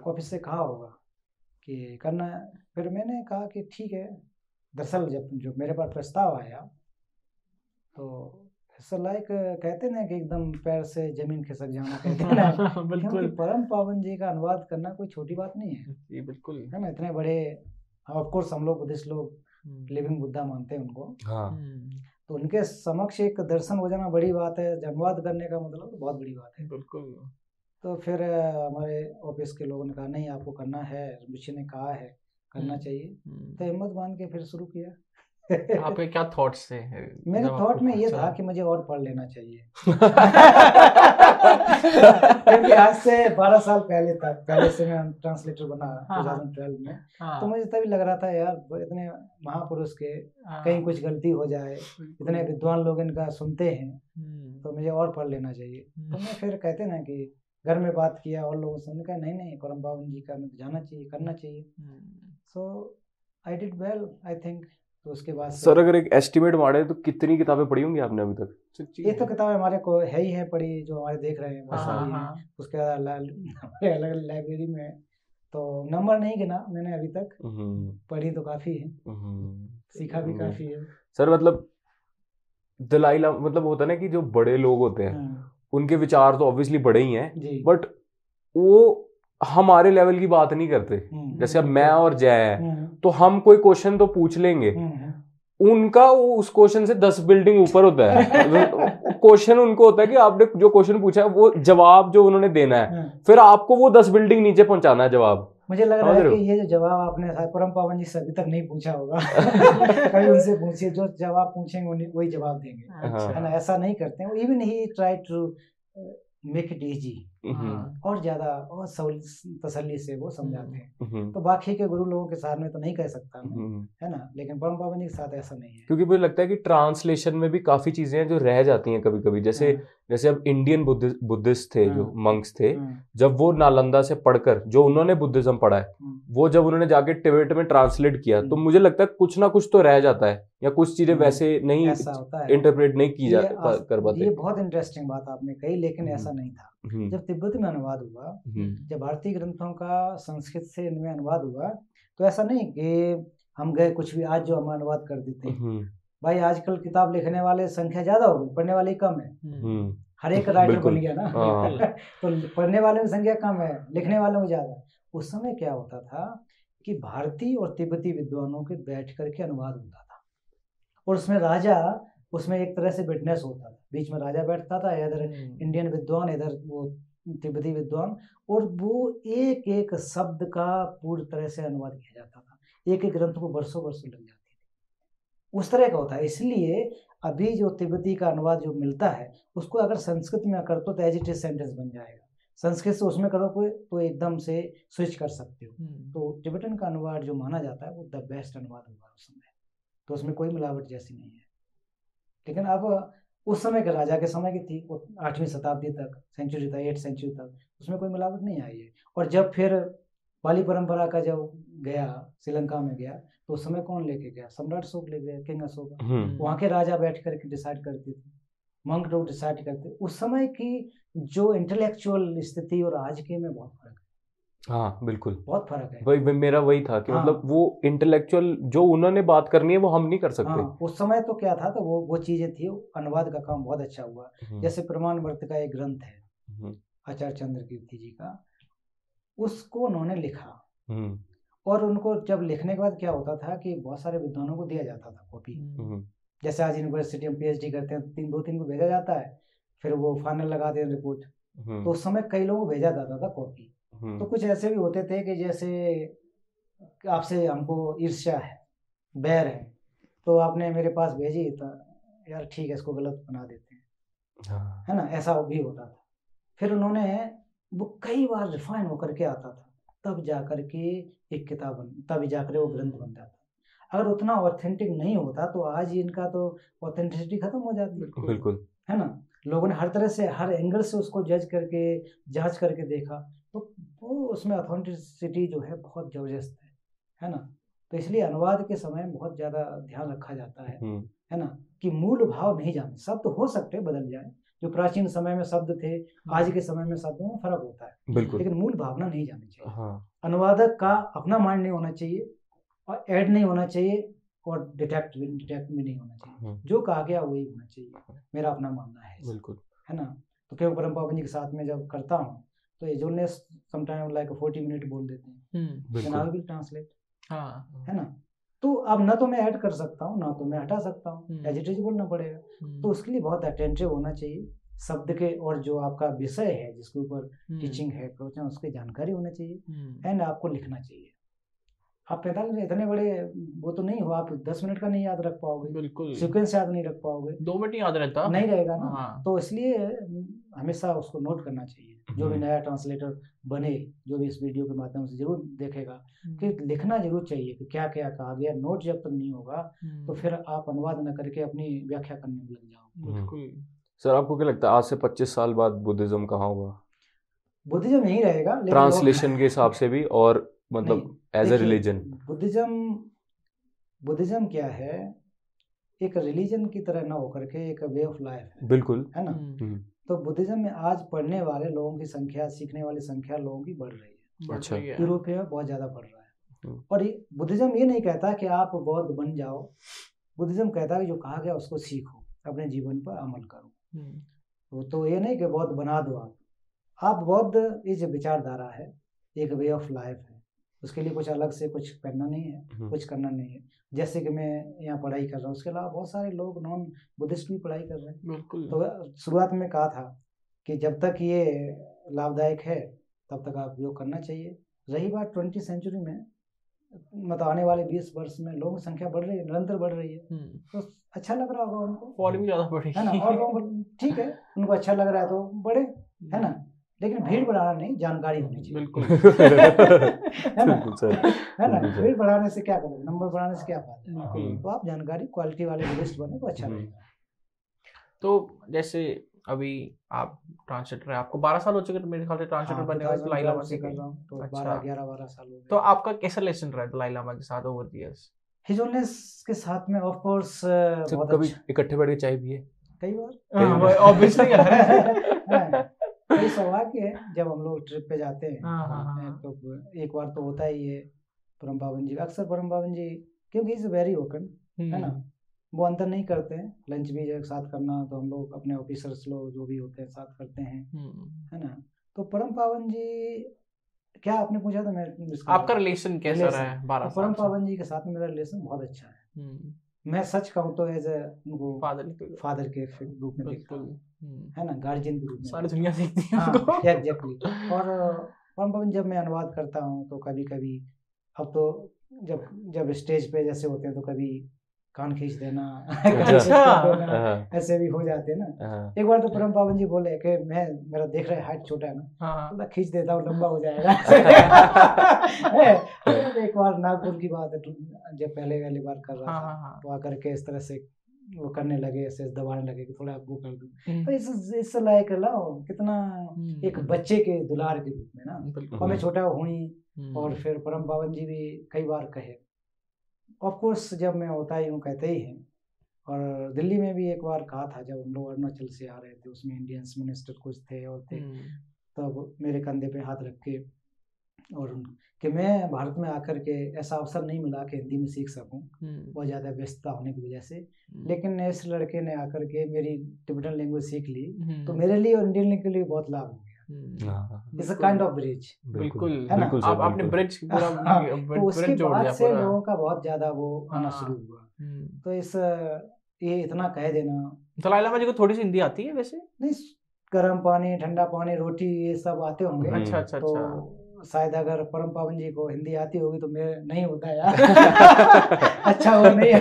ऑफिस से कहा होगा कि करना। फिर मैंने कहा कि ठीक है। दरअसल जब जो मेरे पास प्रस्ताव आया तो लाइक कहते ना कि एकदम पैर से जमीन खिसक जाना कहते ना, बिल्कुल परम पावन जी का अनुवाद करना कोई छोटी बात नहीं है, ये बिल्कुल है ना। इतने बड़े, ऑफकोर्स हम लोग बुद्धिस्ट लोग लिविंग बुद्धा मानते हैं उनको, हाँ। तो उनके समक्ष एक दर्शन हो जाना बड़ी बात है, अनुवाद करने का मतलब तो बहुत बड़ी बात है, बिल्कुल। तो फिर हमारे ऑफिस के लोगों ने कहा नहीं आपको करना है, ऋषि ने कहा है करना चाहिए, तो हिम्मत बांध के फिर शुरू किया। आपके क्या थॉट्स थे? मेरे थॉट में ये था कि मुझे और पढ़ लेना चाहिए, क्योंकि आज से बारह साल पहले तक पहले से मैं ट्रांसलेटर बना दो हज़ार बारह में, तो मुझे तभी लग रहा था यार इतने महापुरुष के कहीं कुछ गलती हो जाए, इतने विद्वान लोग इनका सुनते हैं, तो मुझे और पढ़ लेना चाहिए। तो मैं फिर कहते ना कि घर में बात किया और लोगों से, उन्होंने कहा नहीं नहीं परम पावन जी का जाना चाहिए, करना चाहिए। So I did well I think. तो उसके बाद सर अगर एक एस्टिमेट मारे तो कितनी किताबें पढ़ी होंगी आपने अभी तक? ये तो किताबें हमारे को है ही है पढ़ी, जो हमारे देख रहे हैं बहुत सारी हैं, उसके बाद हमारे अलग अलग लाइब्रेरी में है, तो नंबर नहीं गिना मैंने अभी तक। पढ़ी तो काफ़ी है, सीखा भी काफ़ी है सर। मतलब दलाई लामा मतलब होता है ना कि जो बड़े लोग होते हैं उनके विचार तो ऑब्वियसली बड़े ही हैं, बट वो हमारे लेवल की बात नहीं करते। जैसे अब मैं और जय है तो हम कोई क्वेश्चन तो पूछ लेंगे, उनका वो उस क्वेश्चन से दस बिल्डिंग ऊपर होता है। क्वेश्चन उनको होता है कि आपने जो क्वेश्चन पूछा है वो जवाब जो उन्होंने देना है, फिर आपको वो दस बिल्डिंग नीचे पहुंचाना है जवाब। मुझे लग रहा है कि ये जो जवाब आपने परम पावन जी से अभी तक नहीं पूछा होगा। कभी उनसे पूछिए, जो जवाब पूछेंगे वही जवाब देंगे, है ना। ऐसा नहीं करते हैं, even he try to make it easy, और ज्यादा और तसल्ली से वो समझाते हैं। तो बाकी के गुरु लोगों के साथ में तो नहीं कह सकता मैं, है ना, लेकिन परम पावन जी के साथ ऐसा नहीं है, क्योंकि मुझे लगता है कि ट्रांसलेशन में भी काफी चीजें हैं जो रह जाती हैं कभी कभी। जैसे जैसे अब इंडियन बुद्धिस्ट थे जो मंक्स थे, जब वो नालंदा से पढ़कर जो उन्होंने बुद्धिज्म पढ़ा है वो जब उन्होंने जाके तिब्बत में ट्रांसलेट किया, तो मुझे लगता है कुछ ना कुछ तो रह जाता है या कुछ चीजें वैसे नहीं इंटरप्रेट नहीं की जा कर पाती। ये बहुत इंटरेस्टिंग बात आपने कही, लेकिन ऐसा नहीं था। जब तिब्बत में अनुवाद हुआ, जब भारतीय ग्रंथों का संस्कृत से इनमें अनुवाद हुआ, तो ऐसा नहीं कि हम गए कुछ भी आज जो हम अनुवाद कर देते हैं। भाई आजकल किताब लिखने वाले संख्या ज्यादा हो गई, पढ़ने वाले कम है। हर एक राइटर बन गया ना तो पढ़ने वाले की संख्या कम है, लिखने वालों की ज्यादा। उस समय क्या होता था कि भारतीय और तिब्बती विद्वानों के बैठ करके अनुवाद होता था, और उसमें राजा, उसमें एक तरह से बिटनेस होता था, बीच में राजा बैठता था, इधर इंडियन विद्वान, इधर वो तिब्बती विद्वान, और वो एक एक शब्द का पूरी तरह से अनुवाद किया जाता था। एक एक ग्रंथ को बरसों बरसों लग जाती थी। उस तरह का होता है। इसलिए अभी जो तिब्बती का अनुवाद जो मिलता है उसको अगर संस्कृत में कर दो तो एज इट इज सेंटेंस बन जाएगा, संस्कृत से उसमें करो कोई तो एकदम से स्विच कर सकते हो। तो टिबेटन का अनुवाद जो माना जाता है वो द बेस्ट अनुवाद हुआ उस समय, तो उसमें कोई मिलावट जैसी नहीं है। लेकिन अब उस समय के राजा के समय की थी, वो आठवीं शताब्दी तक सेंचुरी तक, एट सेंचुरी तक, उसमें कोई मिलावट नहीं आई है। और जब फिर पाली परंपरा का जब गया श्रीलंका में गया, तो उस समय कौन लेके गया? सम्राट अशोक ले गया, किंग अशोक। वहाँ के राजा बैठ करके डिसाइड करते थे, मंक लोग डिसाइड करते। उस समय की जो इंटेलेक्चुअल स्थिति और आज के में बहुत फर्क है। हाँ बिल्कुल, बहुत फर्क है। वही मेरा वही था कि हाँ, मतलब वो इंटेलेक्चुअल जो उन्होंने बात करनी है वो हम नहीं कर सकते। हाँ, उस समय तो क्या था, तो वो वो चीजें थी। अनुवाद का काम बहुत अच्छा हुआ। जैसे प्रमाणवर्तक एक ग्रंथ है आचार्य चंद्रकीर्ति जी का, उसको उन्होंने लिखा, और उनको जब लिखने के बाद क्या होता था कि बहुत सारे विद्वानों को दिया जाता था कॉपी। जैसे आज यूनिवर्सिटी में पीएचडी करते हैं, तीन दो तीन को भेजा जाता है, फिर वो फाइनल लगाते हैं रिपोर्ट। तो उस समय कई लोगों को भेजा जाता था कॉपी। तो कुछ ऐसे भी होते थे कि जैसे आपसे हमको ईर्ष्या है, बैर है, तो आपने मेरे पास भेजी तो यार ठीक है, इसको गलत बना देते हैं, है ना, ऐसा भी होता था। फिर उन्होंने वो कई बार रिफाइन होकर के आता था, तब जाकर के एक किताब बन, तब जाकर वो ग्रंथ बनता था। अगर उतना ऑथेंटिक नहीं होता तो आज इनका तो ऑथेंटिसिटी खत्म हो जाती। बिल्कुल, है ना। लोगों ने हर तरह से, हर एंगल से उसको जज करके, जांच करके देखा, तो वो उसमें ऑथेंटिसिटी जो है बहुत जबरदस्त है, है ना। तो इसलिए अनुवाद के समय बहुत ज़्यादा ध्यान रखा जाता है, है ना, कि मूल भाव नहीं जाने। शब्द हो सकते बदल जाए, जो प्राचीन समय में शब्द थे आज के समय में शब्दों में फर्क होता है, लेकिन मूल भावना नहीं जानी चाहिए। हाँ। अनुवादक का अपना माइंड नहीं होना चाहिए, और ऐड नहीं होना चाहिए, और डिटेक्ट भी डिटेक्ट भी नहीं होना चाहिए। जो कहा गया वही होना चाहिए, मेरा अपना मानना है। बिल्कुल, है ना। तो क्यों परम पावन जी के साथ में जब करता हूँ तो ये जोने समटाइम लाइक चालीस मिनट बोल देते हैं, एंड आई विल ट्रांसलेट। हाँ, है ना। तो अब ना तो मैं ऐड कर सकता हूँ, ना तो मैं हटा सकता हूँ, एज इट इज बोलना पड़ेगा। तो उसके लिए बहुत अटेंटिव होना चाहिए शब्द के, और जो आपका विषय है जिसके ऊपर टीचिंग है, प्रवचन, उसकी जानकारी होना चाहिए, एंड आपको लिखना चाहिए। आप पैंतालीस मिनट इतने बड़े वो तो नहीं हो, आप दस मिनट का नहीं याद रख पाओगे, बिल्कुल सीक्वेंस याद नहीं रख पाओगे, दो मिनट याद रहता नहीं रहेगा ना। हाँ। तो इसलिए हमेशा उसको नोट करना चाहिए। जो भी नया ट्रांसलेटर बने, जो भी इस वीडियो के माध्यम से जरूर देखेगा कि लिखना जरूर चाहिए कि क्या क्या कहा गया। नोट जब तक तो नहीं होगा तो फिर आप अनुवाद न करके अपनी व्याख्या करने में लग जाओ। बिल्कुल। सर आपको क्या लगता है आज से पच्चीस साल बाद बुद्धिज्म कहाँ होगा? बुद्धिज्म यही रहेगा ट्रांसलेशन के हिसाब से भी, और मतलब as a religion. Buddhism Buddhism क्या है, एक रिलीजन की तरह ना होकर के एक वे ऑफ लाइफ है। बिल्कुल, है ना। तो बुद्धिज्म में आज पढ़ने वाले लोगों की संख्या, सीखने वाली संख्या लोगों की बढ़ रही है। अच्छा, यूरोप में बहुत ज्यादा बढ़ रहा है। और बुद्धिज्म ये नहीं कहता कि आप बौद्ध बन जाओ, बुद्धिज्म कहता है कि जो कहा गया उसको सीखो, अपने जीवन पर अमल करो। तो ये नहीं कि बौद्ध बना दो आप आप बौद्ध ये जो विचारधारा है एक वे ऑफ लाइफ है, उसके लिए कुछ अलग से कुछ करना नहीं है, कुछ करना नहीं है। जैसे कि मैं यहाँ पढ़ाई कर रहा हूँ, उसके अलावा बहुत सारे लोग नॉन बुद्धिस्ट भी पढ़ाई कर रहे हैं। बिल्कुल। तो शुरुआत में कहा था कि जब तक ये लाभदायक है तब तक आप योग करना चाहिए। रही बात ट्वेंटी सेंचुरी में, मतलब आने वाले बीस वर्ष में लोगों की संख्या बढ़ रही है, निरंतर बढ़ रही है, तो अच्छा लग रहा होगा उनको, और भी ज़्यादा बढ़ेगी, है ना। और ठीक है, उनको अच्छा लग रहा है तो बढ़े, है ना, लेकिन भीड़ बढ़ाना नहीं, जानकारी होनी चाहिए। बिल्कुल है ना, है ना, भीड़ बढ़ाने से क्या करेंगे, नंबर बढ़ाने से क्या फायदा है। तो आप जानकारी क्वालिटी वाले लिस्ट बने तो अच्छा रहेगा। तो जैसे अभी आप ट्रांसलेटर है, आपको बारह साल हो चुके मेरे ख्याल से ट्रांसलेटर बनने का, दलाई लामा से कर रहा हूं तो बारह ग्यारह बारह साल हो गए। तो आपका कैसा लेसन रहा दलाई लामा के साथ over the years? His oneness के साथ में ऑफ कोर्स बहुत कभी इकट्ठे बैठ के चाय भी है कई बार, ऑब्वियसली है सौभाग्य है। जब हम लोग ट्रिप पे जाते हैं तो एक बार तो होता ही है परम पावन जी, अक्सर परम पावन जी क्योंकि इज वेरी ओपन है ना, वो अंतर नहीं करते हैं। लंच भी एक साथ करना, तो हम लोग अपने ऑफिसर्स लोग जो भी होते हैं साथ करते हैं, है ना। तो परम पावन जी, क्या आपने पूछा था, मैं आपका रिलेशन कैसा रहा है बारह साल? परम पावन जी के साथ मेरा रिलेशन बहुत अच्छा है। मैं सच कहूँ तो एज ए उनको फादर फादर के रूप में देखता हूँ, है ना, गार्जियन के रूप में। सारी दुनिया देखती है उनको। एग्जैक्टली। और परम पावन, जब मैं अनुवाद करता हूँ तो कभी कभी, अब तो जब जब स्टेज पे जैसे होते हैं तो कभी कान खींच देना, अच्छा ऐसे भी हो जाते हैं ना। एक बार तो परम पावन जी बोले कि मैं, मेरा देख रहे हाथ छोटा है ना, थोड़ा खींच देता हूँ, लंबा हो जाएगा। एक बार नागपुर की बात है, जब पहले पहली बार कर रहा था तो आकर के इस तरह से वो करने लगे, ऐसे दबाने लगे कि थोड़ा वो कर दूं, तो इस इससे लायक लाओ कितना एक बच्चे के दुलार के रूप में ना। और मैं छोटा हुई, और फिर परम पावन जी भी कई बार कहे, ऑफ कोर्स जब मैं होता ही हूँ कहते ही हैं। और दिल्ली में भी एक बार कहा था, जब हम लोग अरुणाचल से आ रहे थे, उसमें इंडियंस मिनिस्टर कुछ थे और थे, तब मेरे कंधे पे हाथ रख के, और कि मैं भारत में आकर के ऐसा अवसर नहीं मिला कि हिंदी में सीख सकूं, बहुत ज़्यादा व्यस्तता होने की वजह से, लेकिन इस लड़के ने आकर के मेरी तिब्बतन लैंग्वेज सीख ली, तो मेरे लिए और इंडियन के लिए बहुत लाभ हो गया। It's a kind of bridge. बिल्कुल, है ना, आप आपने ब्रिज पूरा ब्रिज जोड़ दिया, उसके बाद लोगों का बहुत ज़्यादा वो आना शुरू हुआ। तो इस ये इतना कह देना, दलाई लामा जी को थोड़ी सी हिंदी आती है वैसे? नहीं, गर्म पानी, ठंडा पानी, रोटी, ये सब आते होंगे। अच्छा अच्छा। तो शायद अगर परम पावन जी को हिंदी आती होगी तो मेरे नहीं होता यार। अच्छा हो नहीं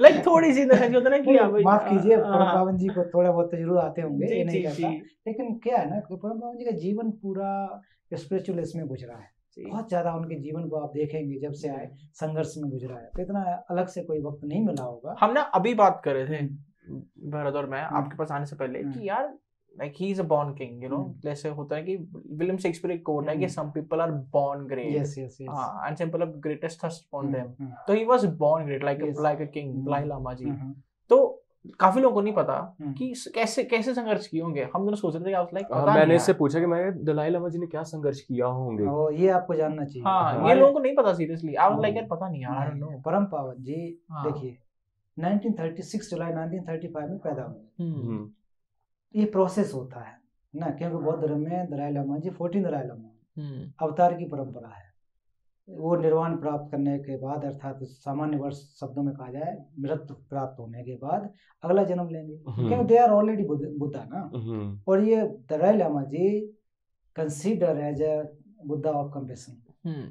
लाइक थोड़ी सी माफ कीजिए, परम पावन जी को थोड़ा बहुत जरूर आते होंगे, ये नहीं कहता, लेकिन क्या है ना कि परम पावन जी का जीवन पूरा स्पिरिचुअल इसमें गुजरा है, बहुत ज्यादा उनके जीवन को आप देखेंगे जब से आए संघर्ष में गुजरा है, तो इतना अलग से कोई वक्त नहीं मिला होगा। हमने अभी बात कर रहे थे भरत और मैं आपके पास आने से पहले कि यार like he is a born king, you know, जैसे होता है कि विलियम शेक्सपियर एक कोट है कि some people are born great, yes yes yes, हाँ, and some people have greatest thrust upon them, तो he was born great like yes. a, like a king, Dalai Lama जी। तो काफी लोगों को नहीं पता कि कैसे कैसे संघर्ष किए होंगे, हम दोनों सोच रहे थे कि आप लाइक पता नहीं, मैंने इससे पूछा कि मैं दलाई लामा जी ने क्या संघर्ष किया होंगे, ओ ये आपको जानना चाहिए। हाँ, ये लोगों को नहीं पता सीरियसली, आप लाइक यार पता नहीं यार, आई डोंट नो। परम पावन जी देखिए उन्नीस सौ छत्तीस जुलाई उन्नीस सौ पैंतीस में पैदा हुए। ये प्रोसेस होता है ना, क्योंकि बौद्ध धर्म में दलाई लामा जी फोर्टीन दलाई लामा अवतार की परंपरा है। वो निर्वाण प्राप्त करने के बाद, अर्थात सामान्य वर्ष शब्दों में कहा जाए, मृत्यु प्राप्त होने के बाद अगला जन्म लेंगे, क्योंकि दे आर ऑलरेडी बुद्धा ना। और ये Dalai Lama ji consider as a Buddha of compassion,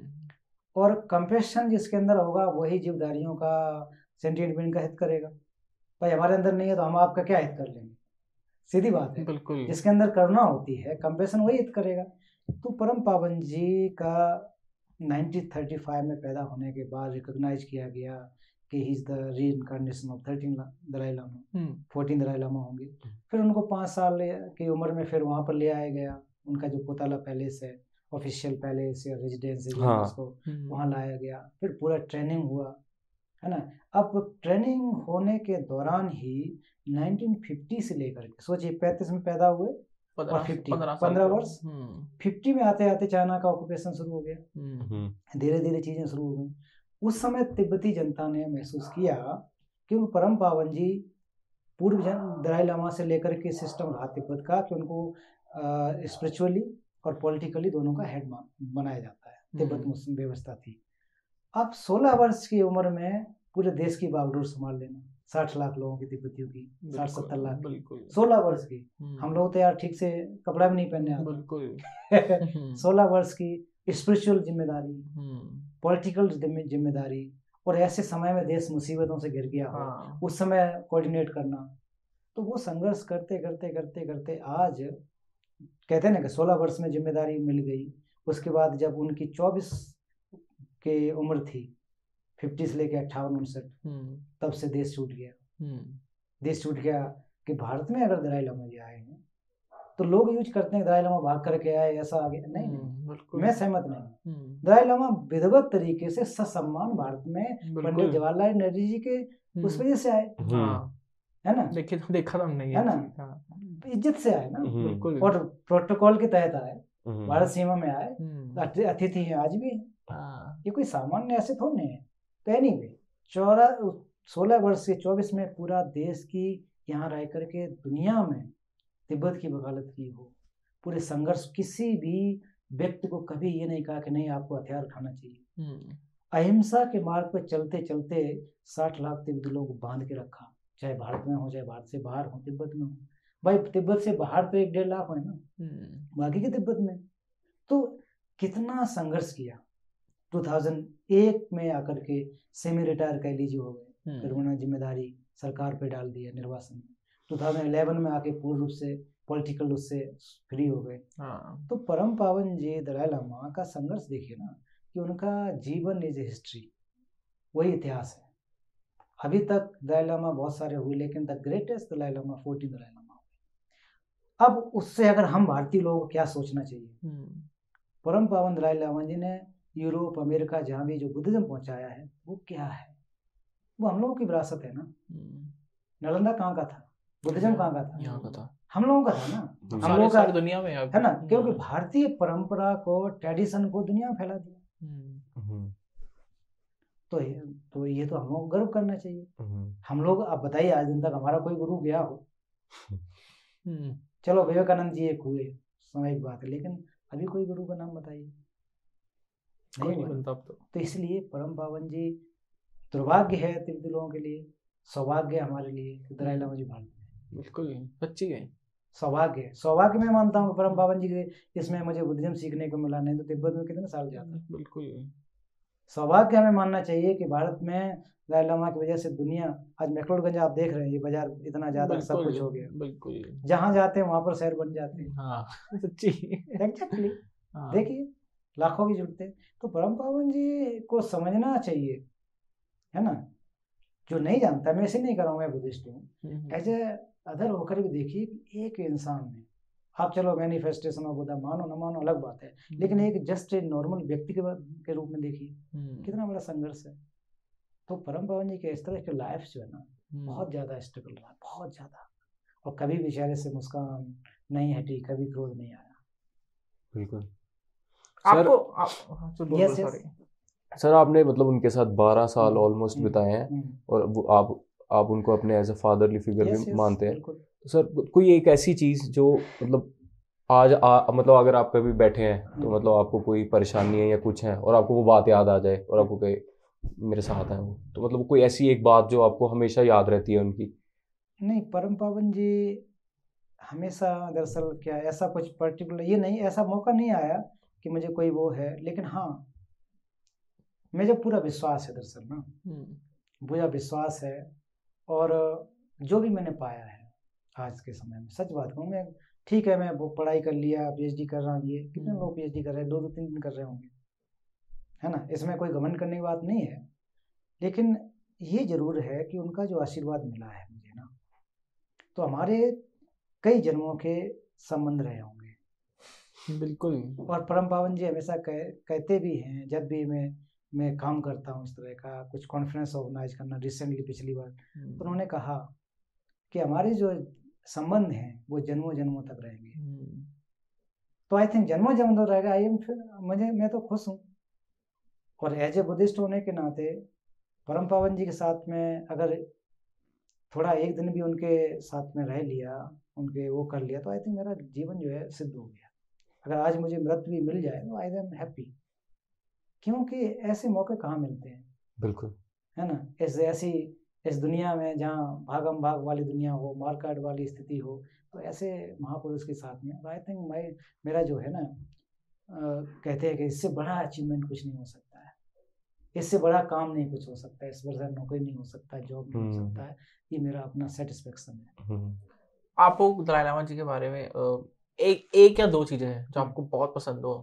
और कंपेशन जिसके अंदर होगा वही जीवदारियों का, सेंटिएंट बीइंग का हित करेगा। भाई हमारे अंदर नहीं है तो हम आपका क्या हित कर लेंगे, सीधी बात है। बिल्कुल, जिसके अंदर करुणा होती है, कंपेशन वही हित करेगा। तो परम पावन जी का उन्नीस सौ पैंतीस में पैदा होने के बाद रिकॉग्नाइज किया गया कि he is the reincarnation of thirteen Dalai Lama, fourteen Dalai Lama होंगे। फिर उनको पाँच साल की उम्र में फिर वहाँ पर ले आया गया, उनका जो पोताला पैलेस है, ऑफिशियल पैलेस या रेजिडेंस है, उसको वहाँ लाया गया, फिर पूरा ट्रेनिंग हुआ, है ना। अब ट्रेनिंग होने के दौरान ही उन्नीस सौ पचास से लेकर के सोचिए, पैंतीस में पैदा हुए और पंद्रह वर्ष, पचास में आते आते चाइना का ऑक्यूपेशन शुरू हो गया, धीरे धीरे चीजें शुरू हो गई। उस समय तिब्बती जनता ने महसूस किया, क्योंकि परम पावन जी पूर्व जन्म दलाई लामा से लेकर के सिस्टम रहा तिब्बत का कि उनको स्पिरिचुअली और पॉलिटिकली दोनों का हेड बनाया जाता है, तिब्बत मुस्लिम व्यवस्था थी। अब सोलह वर्ष की उम्र में पूरे देश की बागडोर संभाल लेना, साठ लाख लोगों की, तिब्बतियों की साठ सत्तर लाख, सोलह वर्ष की। हम लोग तो यार ठीक से कपड़ा भी नहीं पहनने आते, बिल्कुल। सोलह वर्ष की स्पिरिचुअल जिम्मेदारी, पॉलिटिकल जिम्मेदारी, और ऐसे समय में देश मुसीबतों से घिर गया, हाँ। उस समय कोऑर्डिनेट करना, तो वो संघर्ष करते करते करते करते आज कहते हैं ना कि सोलह वर्ष में जिम्मेदारी मिल गई। उसके बाद जब उनकी चौबीस के उम्र थी, फिफ्टी से लेके अट्ठावन उनसठ, तब से देश छूट गया। देश छूट गया कि भारत में अगर दलाई लामा जी आए हैं तो लोग यूज करते हैं दलाई लामा भाग करके आए, ऐसा आगे नहीं, नहीं मैं सहमत नहीं। दलाई लामा विधिवत तरीके से ससम्मान भारत में पंडित जवाहरलाल नेहरू जी के उस वजह से आए, है ना, लेकिन देखा हम नहीं है ना, इज्जत से आए ना, और प्रोटोकॉल के तहत आए, भारत सीमा में आए, अतिथि हैं आज भी, ये कोई सामान्य ऐसे थोड़े नहीं है। तो एनीवे चौरा सोलह वर्ष से चौबीस में पूरा देश की यहाँ रह करके दुनिया में तिब्बत की वकालत की हो, पूरे संघर्ष, किसी भी व्यक्ति को कभी ये नहीं कहा कि नहीं आपको हथियार उठाना चाहिए। अहिंसा के मार्ग पर चलते चलते साठ लाख तिब्बती लोग बांध के रखा, चाहे भारत में हो चाहे भारत से बाहर हो, तिब्बत में हो, भाई तिब्बत से बाहर तो एक डेढ़ लाख है ना बाकी के तिब्बत में, तो कितना संघर्ष किया। दो हज़ार एक में आकर के सेमी रिटायर कह लीजिए हो गए, करुणा जिम्मेदारी सरकार पे डाल दिया निर्वासन में, दो हज़ार ग्यारह में आके पूर्ण रूप से पॉलिटिकल उससे फ्री हो गए। तो परम पावन जी दलाई लामा का संघर्ष देखिए ना, कि उनका जीवन इज हिस्ट्री, वही इतिहास है। अभी तक दलाई लामा बहुत सारे हुए, लेकिन the greatest Dalai Lama fourteen Dalai Lama. अब उससे अगर हम भारतीय लोग क्या सोचना चाहिए, परम पावन दलाई लामा जी ने यूरोप अमेरिका जहाँ भी जो बुद्धिज्म पहुंचाया है वो क्या है, वो हम लोगों की विरासत है ना। नालंदा कहाँ का था, बुद्धिज्म कहाँ का था, यहाँ का था, हम लोगों का था ना, हम लोगों का दुनिया में है ना, क्योंकि भारतीय परंपरा को, ट्रेडिशन को दुनिया में फैला दिया। तो ये, तो ये तो हम लोग गर्व करना चाहिए। हम लोग, आप बताइए आज दिन तक हमारा कोई गुरु गया हो? चलो विवेकानंद जी एक हुए, स्वाभाविक बात है, लेकिन अभी कोई गुरु का नाम बताइए नहीं बनता। तो इसलिए परम पावन जी, दुर्भाग्य है तिब्बती लोगों के लिए, सौभाग्य हमारे लिए दलाई लामा जी भारत में। बिल्कुल अच्छी है, सौभाग्य, सौभाग्य मैं मानता हूँ परम पावन जी के, इसमें मुझे बुद्धिज्म सीखने को मिला, नहीं तो तिब्बत में कितने साल जाता। बिल्कुल सौभाग्य हमें मानना चाहिए कि भारत में दलाई लामा की वजह से दुनिया, आज मैक्लोडगंज आप देख रहे हैं, ये बाजार इतना ज्यादा सब कुछ हो गया। बिल्कुल जहाँ जाते हैं वहाँ पर शहर बन जाते हैं। हाँ, सच्ची एक्जेक्टली, देखिए लाखों की जुड़ते हैं। तो परम पावन जी को समझना चाहिए, है ना। जो नहीं जानता, मैं ऐसे नहीं कर रहा हूँ मैं बुद्धिस्ट हूँ, एज ए अदर होकर भी देखिए एक इंसान ने, आप चलो मैनिफेस्टेशन ऑफ बुद्धा मानो ना मानो अलग बात है, लेकिन एक जस्ट ए नॉर्मल व्यक्ति के, के रूप में देखिए कितना बड़ा संघर्ष है। तो परम पावन जी के इस तरह के लाइफ जो है ना, बहुत ज्यादा स्ट्रगल रहा, बहुत ज्यादा, और कभी भी चेहरे से मुस्कान नहीं हटी, कभी क्रोध नहीं आया। बिल्कुल सर, आपको यस यस सर, आपने मतलब उनके साथ बारह साल ऑलमोस्ट बिताए हैं, और आप आप उनको अपने एज अ फादरली फिगर भी मानते हैं। सर कोई एक ऐसी चीज़ जो मतलब आज आ, मतलब अगर आप कभी बैठे हैं तो मतलब आपको कोई परेशानी है या कुछ है, और आपको वो बात याद आ जाए और आपको कहे मेरे साथ है वो, तो मतलब कोई ऐसी एक बात जो आपको हमेशा याद रहती है उनकी? नहीं, परम पावन जी हमेशा, दरअसल क्या ऐसा कुछ पर्टिकुलर ये नहीं, ऐसा मौका नहीं आया कि मुझे कोई वो है, लेकिन हाँ मुझे पूरा विश्वास है दरअसल ना, पूरा विश्वास है, और जो भी मैंने पाया है आज के समय में, सच बात कहूँ मैं, ठीक है मैं वो पढ़ाई कर लिया, पीएचडी कर रहा हूँ, ये कितने लोग पीएचडी कर रहे हैं, दो दो तीन दिन कर रहे होंगे, है ना, इसमें कोई घमंड करने की बात नहीं है, लेकिन ये जरूर है कि उनका जो आशीर्वाद मिला है मुझे ना, तो हमारे कई जन्मों के संबंध रहे होंगे। बिल्कुल, और परम पावन जी हमेशा कह, कहते भी हैं, जब भी मैं मैं काम करता हूँ इस तरह का कुछ कॉन्फ्रेंस ऑर्गेनाइज करना, रिसेंटली पिछली बार उन्होंने कहा कि हमारे जो संबंध हैं वो जन्मों जन्मों तक रहेंगे। तो आई थिंक जन्मों जन्मों तक रहेगा, आई एम मुझे मैं तो खुश हूँ। और एज ए बुद्धिस्ट होने के नाते परम पावन जी के साथ में अगर थोड़ा एक दिन भी उनके साथ में रह लिया, उनके वो कर लिया, तो आई थिंक मेरा जीवन जो है सिद्ध हो गया। अगर आज मुझे मृत्यु भी मिल जाए तो आई एम हैप्पी, क्योंकि ऐसे मौके कहाँ मिलते हैं। बिल्कुल, है ना, इस ऐसी इस दुनिया में जहाँ भागम भाग वाली दुनिया हो, मारकाट वाली स्थिति हो, तो ऐसे महापुरुष के साथ में आई थिंक माई मेरा जो है ना, आ, कहते हैं कि इससे बड़ा अचीवमेंट कुछ नहीं हो सकता है, इससे बड़ा काम नहीं कुछ हो सकता है, इस वर्ष नौकरी नहीं हो सकता, जॉब नहीं हो सकता है, ये मेरा अपना सेटिस्फेक्शन है। आप दलाई लामा जी के बारे में एक एक या दो चीजें हैं जो आपको बहुत पसंद हो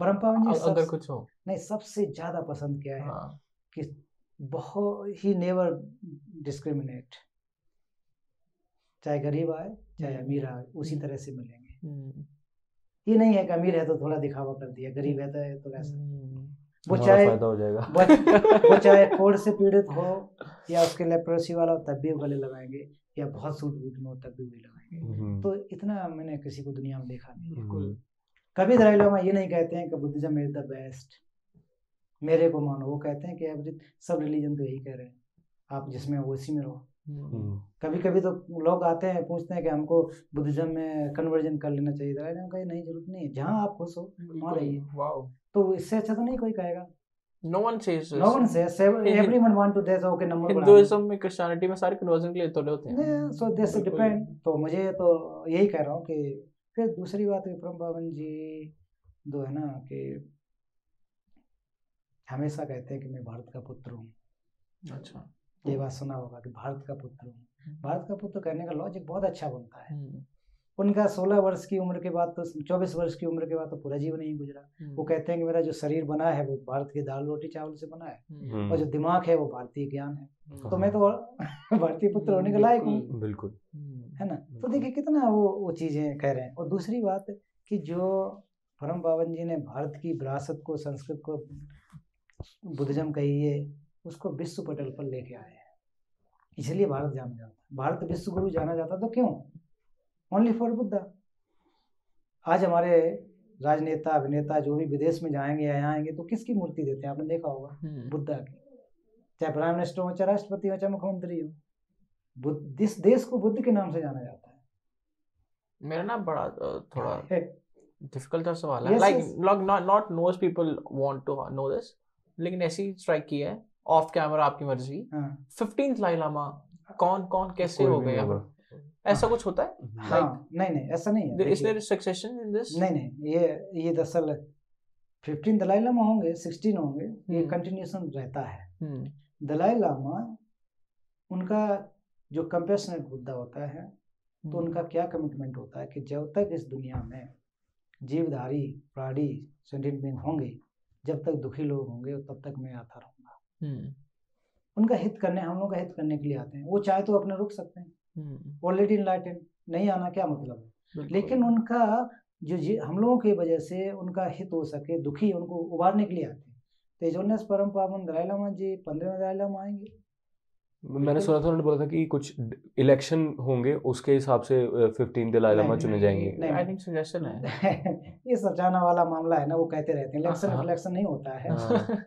परम अगर कुछ हो? नहीं, सबसे ज्यादा पसंद क्या है? हाँ. कि बहुत ही नेवर डिस्क्रिमिनेट, चाहे गरीब आए चाहे अमीर आए उसी तरह से मिलेंगे। ये नहीं है कि अमीर है तो थोड़ा दिखावा कर दिया, गरीब है तो ऐसा, वो चाहे फायदा हो जाएगा वो, वो चाहे कोढ़ से पीड़ित हो या उसके लेप्रोसी वाला तब भी गले लगाएंगे या बहुत सूट बूट में हो तब भी लगाएंगे। तो इतना मैंने किसी को दुनिया में देखा नहीं, बिल्कुल। कभी दलाई लामा ये नहीं कहते हैं कि बुद्धिज्म इज द बेस्ट, मेरे को मानो। वो कहते हैं कि सब रिलीजन तो यही कह रहे हैं, आप जिसमें हो उसी में रहो। कभी कभी तो लोग आते हैं पूछते हैं कि हमको बुद्धिज्म में कन्वर्जन कर लेना चाहिए, दलाई लामा कहे नहीं, जरूरत नहीं, जहाँ आप खुश हो वहाँ रहिए। तो इससे अच्छा तो नहीं कोई कहेगा, no one says no one says everyone want to this okay number Hinduism में Christianity में सारे conversion के लिए तो होते हैं, so this depend। तो मुझे तो यही कह रहा हूँ कि फिर दूसरी बात विक्रम पावन जी जो है ना कि हमेशा कहते हैं कि मैं भारत का पुत्र हूँ। अच्छा, ये बात सुना होगा कि भारत का पुत्र हूँ। भारत का पुत्र कहने का लॉजिक बहुत अच्छा बनता है। उनका सोलह वर्ष की उम्र के बाद तो चौबीस वर्ष की उम्र के बाद तो पूरा जीवन नहीं गुजरा। वो कहते हैं कि मेरा जो शरीर बना है वो भारत की दाल रोटी चावल से बना है और जो दिमाग है वो भारतीय ज्ञान है। तो मैं तो भारतीय पुत्र होने के लायक हूँ, बिल्कुल, है ना। तो देखिए कितना वो वो चीजें कह रहे हैं। और दूसरी बात कि जो परम पावन जी ने भारत की विरासत को, संस्कृत को, बुद्धिज्म कहिए, उसको विश्व पटल पर लेके आए हैं, इसलिए भारत जाना जाता है। भारत विश्व गुरु जाना जाता तो क्यों? Only for Buddha. आज हमारे राजनेता अभिनेता जो भी विदेश में जाएंगे या यहाँ आएंगे तो किसकी मूर्ति देते हैं? आपने देखा होगा, बुद्धा की। चाहे प्राइम मिनिस्टर हो, चाहे राष्ट्रपति हो, चाहे मुख्यमंत्री हो, बुद्ध इस देश को बुद्ध के नाम से जाना जाता है। मेरा ना बड़ा थोड़ा डिफिकल्ट सा सवाल है, like not knows people want to know this, लेकिन ऐसी स्ट्राइक की है ऑफ कैमरा, आपकी मर्जी। फिफ्टीन्थ दलाई लामा कौन कौन कैसे हो गए? ऐसा कुछ होता है? हाँ, like, नहीं नहीं ऐसा नहीं है। Is there succession in this? नहीं नहीं, ये ये दरअसल फिफ्टीन दलाई लामा होंगे, सिक्सटीन होंगे, ये कंटिन्यूशन रहता है। दलाई लामा उनका जो कंपैशनेट बुद्धा होता है, तो उनका क्या कमिटमेंट होता है कि जब तक इस दुनिया में जीवधारी प्राणी सेंटिएंट बीइंग होंगे, जब तक दुखी लोग होंगे तब तक मैं आता रहूंगा। उनका हित करने, हम लोग का हित करने के लिए आते हैं। वो चाहे तो अपने रुक सकते हैं, ऑलरेडी इनलाइटेंड, नहीं आना क्या मतलब है। लेकिन उनका जो हम लोगों की वजह से उनका हित हो सके, दुखी उनको उबारने के लिए आते हैं। तेजोन्नस परम पावन दलाई लामा जी पंद्रहवें दलाई लामा आएंगे। मैंने सुना था, उन्होंने बोला था कि कुछ इलेक्शन होंगे, उसके हिसाब से फिफ्टीन दलाई लामा चुने जाएंगे। आई थिंक सजेशन है ये, सजाना वाला मामला है ना, वो कहते रहते हैं इलेक्शन इलेक्शन नहीं होता है।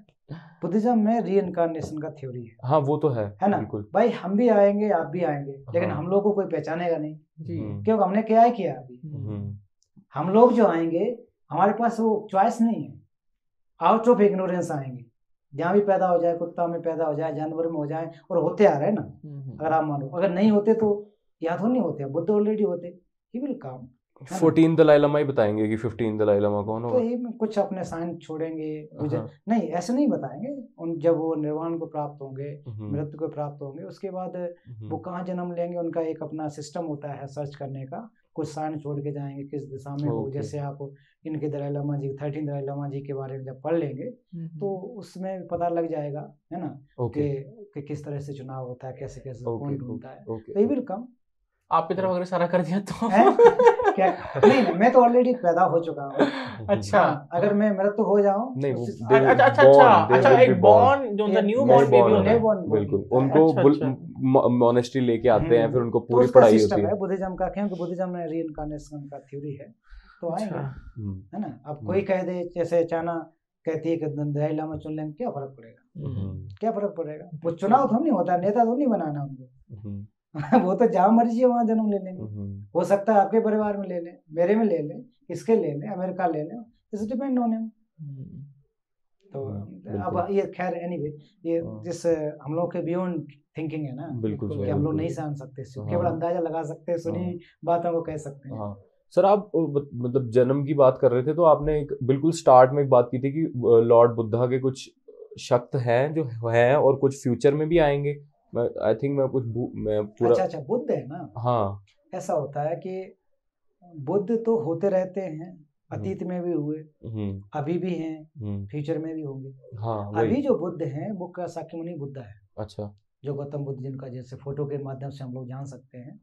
बुद्धिज्म में रीइनकार्नेशन का थ्योरी है। हाँ, वो तो है, है ना भाई। हम भी आएंगे, आप भी आएंगे, लेकिन हम लोग को कोई पहचानेगा नहीं, क्योंकि हमने क्या है किया अभी। हम लोग जो आएंगे, हमारे पास वो चॉइस नहीं है, आउट ऑफ इग्नोरेंस आएंगे। जहाँ भी पैदा हो जाए, कुत्ता में पैदा हो जाए, जानवर में हो जाए, और होते आ रहे हैं ना। अगर आप मानो, अगर नहीं होते तो या तो नहीं होते, बुद्ध ऑलरेडी होते। He will come. चौदह दलाई लामा ही बताएंगे कि पंद्रह दलाई लामा कौन होगा। तो ये कुछ अपने साइन छोड़ेंगे, नहीं ऐसे नहीं बताएंगे। उन जब वो निर्वाण को प्राप्त होंगे, मृत्यु को प्राप्त होंगे, उसके बाद वो कहाँ जन्म लेंगे, उनका एक अपना सिस्टम होता है सर्च करने का। कुछ साइन छोड़ के जाएंगे किस दिशा में वो। जैसे आप इनके दलाई लामा जी, थर्टीन दलाई लामा जी के बारे में जब पढ़ लेंगे तो उसमें पता लग जाएगा, है ना, कि किस तरह से चुनाव होता है, कैसे कैसे कौन ढूंढता है। तो ये भी कम आपकी तरफ अगर सारा कर दिया तो क्या? नहीं, मैं तो ऑलरेडी पैदा हो चुका हूँ। अच्छा, अगर मैं मृत्यु हो जाऊँ, अच्छा अच्छा अच्छा एक बॉर्न, जो न्यू बॉर्न बेबी होता, बिल्कुल उनको मोनेस्ट्री लेके आते हैं, फिर उनको पूरी पढ़ाई होती है। बुद्धिज्म का क्योंकि बुद्धिज्म में रीइनकार्नेशन का थ्योरी है, तो आएगा, है ना। अब कोई कह दे, जैसे अचानक कहती है कि दलाई लामा चुन लेंगे, क्या फर्क पड़ेगा? क्या फर्क पड़ेगा? वो चुनाव थोड़ी होता, नेता थोड़ी बनाना उनको। वो तो जहाँ मर्जी है वहाँ जन्म ले लेंगे। हो सकता है आपके परिवार में ले लें, मेरे में ले लें, इसके ले लें, अमेरिका ले लें, इट्स डिपेंड ऑन हिम। तो अब ये खैर एनीवे, ये जिस हम लोग के बियॉन्ड थिंकिंग है ना, कि हम लोग नहीं जान सकते, केवल अंदाजा लगा सकते हैं, सुनी बातों को कह सकते हैं। सर, आप मतलब जन्म की बात कर रहे थे, तो आपने एक बिल्कुल स्टार्ट में एक बात की थी कि लॉर्ड बुद्धा के कुछ शक्त हैं जो हैं और कुछ फ्यूचर में भी आएंगे। मैं आई थिंक मैं कुछ मैं पूरा अच्छा अच्छा बुद्ध है ना। हाँ, ऐसा होता है कि बुद्ध तो होते रहते हैं, अतीत में भी हुए, अभी भी हैं, फ्यूचर में भी होंगे। हाँ, अभी जो बुद्ध हैं वो शाक्यमुनि बुद्ध है। अच्छा, जो गौतम बुद्ध जिनका जैसे फोटो के माध्यम से हम लोग जान सकते हैं,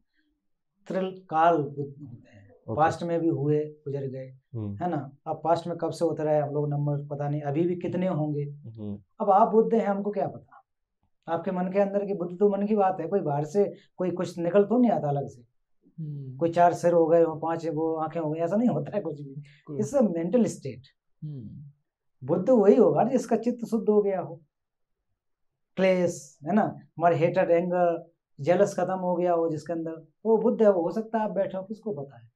त्रिकाल बुद्ध होते हैं। okay. पास्ट में भी हुए, गुजर गए, है ना। अब पास्ट में कब से होता रहा है, हम लोग नंबर पता नहीं, अभी भी कितने होंगे। अब आप बुद्ध हैं, हमको क्या पता आपके मन के अंदर की। बुद्ध तो मन की बात है, कोई बाहर से कोई कुछ निकल तो नहीं आता अलग से। Hmm. कोई चार सिर हो गए हो, पांच वो आंखें हो गई, ऐसा नहीं होता है कुछ भी। It's a mental state. Buddha वही होगा जिसका चित्त शुद्ध हो गया हो, क्लेश है ना, हमारे हेटर एंगर जेलस खत्म हो गया हो जिसके अंदर, वो बुद्ध है। वो हो सकता है आप बैठे हो, किसको पता है।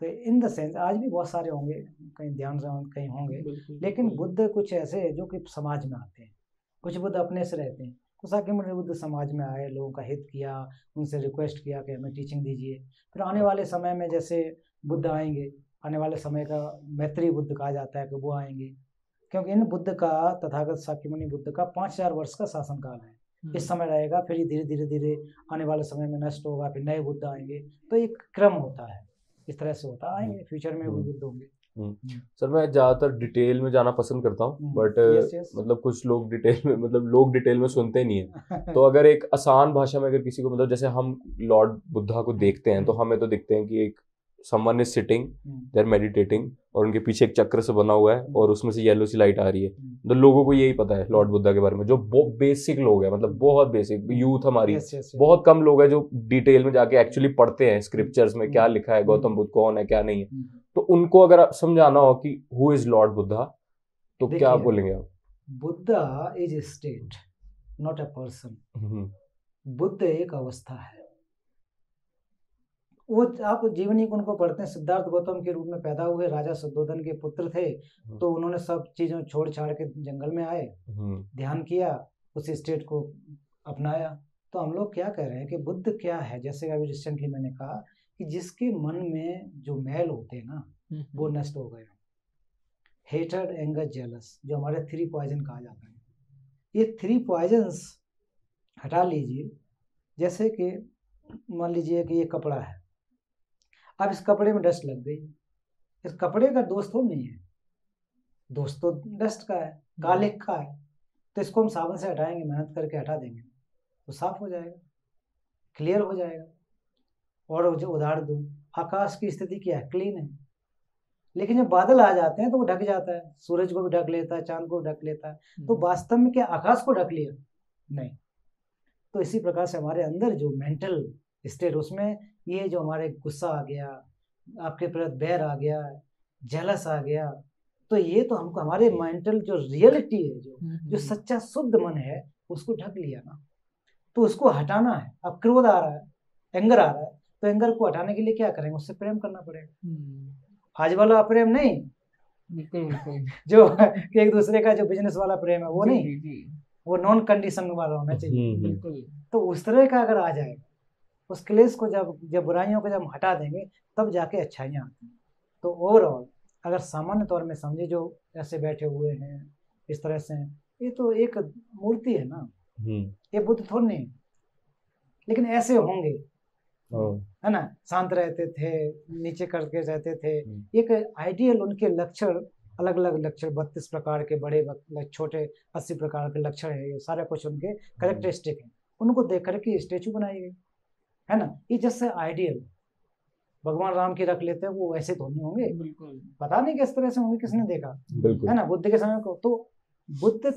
तो इन द सेंस आज भी बहुत सारे होंगे, कहीं ध्यान से कहीं होंगे, लेकिन बुद्ध कुछ ऐसे जो कि समाज में आते हैं, कुछ बुद्ध अपने से रहते हैं। शाक्यमुनि बुद्ध समाज में आए, लोगों का हित किया, उनसे रिक्वेस्ट किया कि हमें टीचिंग दीजिए। फिर आने वाले समय में जैसे बुद्ध आएंगे, आने वाले समय का मैत्री बुद्ध कहा जाता है कि वो आएंगे, क्योंकि इन बुद्ध का तथागत शाक्यमुनि बुद्ध का पाँच हजार वर्ष का शासनकाल है। इस समय रहेगा, फिर धीरे धीरे धीरे आने वाले समय में नष्ट होगा, फिर नए बुद्ध आएंगे। तो एक क्रम होता है, इस तरह से होता आएंगे, फ्यूचर में भी बुद्ध होंगे। सर मैं ज्यादातर डिटेल में जाना पसंद करता हूँ, बट yes, yes. मतलब कुछ लोग डिटेल में मतलब लोग डिटेल में सुनते नहीं है। तो अगर एक आसान भाषा में अगर किसी को मतलब जैसे हम लॉर्ड बुद्धा को देखते हैं तो हमें तो दिखते हैं कि एक someone is sitting there meditating और उनके पीछे एक चक्र से बना हुआ है और उसमें से येलो सी लाइट आ रही है। तो लोगों को यही पता है लॉर्ड बुद्धा के बारे में, जो बहुत बेसिक लोग हैं, मतलब बहुत बेसिक यूथ हमारी yes, yes, yes. बहुत कम लोग हैं जो डिटेल में जाके एक्चुअली पढ़ते हैं स्क्रिप्चर्स में क्या लिखा है, गौतम बुद्ध कौन है क्या नहीं है। तो उनको अगर आप समझाना हो कि हु इज लॉर्ड बुद्धा तो क्या बोलेंगे आप? Buddha is a state, not a person. Buddha एक अवस्था है। वो आप जीवनी को उनको पढ़ते हैं, सिद्धार्थ गौतम के रूप में पैदा हुए, राजा सुद्धोधन के पुत्र थे, तो उन्होंने सब चीजों छोड़ छाड़ के जंगल में आए, ध्यान किया, उस स्टेट को अपनाया। तो हम लोग क्या कह रहे हैं कि बुद्ध क्या है, जैसे अभी रिसेंटली मैंने कहा कि जिसके मन में जो मैल होते हैं ना वो नष्ट हो गए। हेटर एंगर जेलस जो हमारे थ्री पॉइजन कहा जाता है, ये थ्री पॉइजन्स हटा लीजिए। जैसे कि मान लीजिए कि ये कपड़ा है, अब इस कपड़े में डस्ट लग गई, इस कपड़े का दोस्त तो नहीं है, दोस्त तो डस्ट का है, कालिक का है, तो इसको हम साबुन से हटाएंगे, मेहनत करके हटा देंगे तो साफ हो जाएगा, क्लियर हो जाएगा। और जो उधार दूं, आकाश की स्थिति क्या है, क्लीन है, लेकिन जब बादल आ जाते हैं तो वो ढक जाता है, सूरज को भी ढक लेता है, चांद को भी ढक लेता है। तो वास्तव में क्या आकाश को ढक लिया? नहीं। तो इसी प्रकार से हमारे अंदर जो मेंटल स्टेट, उसमें ये जो हमारे गुस्सा आ गया, आपके प्रति बैर आ गया, जेलस आ गया, तो ये तो हमको हमारे मेंटल जो रियलिटी है, जो जो सच्चा शुद्ध मन है उसको ढक लिया ना, तो उसको हटाना है। अब क्रोध आ रहा है, एंगर आ रहा है, तो एंगर को हटाने के लिए क्या करेंगे, उससे प्रेम करना पड़ेगा। आज वाला प्रेम नहीं, जो एक दूसरे का जो बिजनेस वाला प्रेम है वो नहीं, वो नॉन कंडीशन वाला होना चाहिए। तो उस तरह का अगर आ जाएगा, उस क्लेश को जब जब बुराइयों को जब हम हटा देंगे तब जाके अच्छाइयाँ आती हैं। तो ओवरऑल अगर सामान्य तौर में समझे, जो ऐसे बैठे हुए हैं इस तरह से, ये तो एक मूर्ति है ना, ये बुद्ध थोड़ी नहीं, लेकिन ऐसे होंगे है ना, शांत रहते थे, नीचे करके रहते थे। एक आइडियल उनके लक्षण, अलग अलग लक्षण, बत्तीस प्रकार के बड़े छोटे, अस्सी प्रकार के लक्षण है, ये सारा कुछ उनके करेक्टरिस्टिक है। उनको देख करके स्टेचू बनाई गई है ना, ये जैसे आइडियल भगवान राम के रख लेते हैं, वो वैसे तो नहीं होंगे, बिल्कुल पता नहीं किस तरह से होंगे, किसने देखा है ना बुद्ध के समय को। तो बुद्ध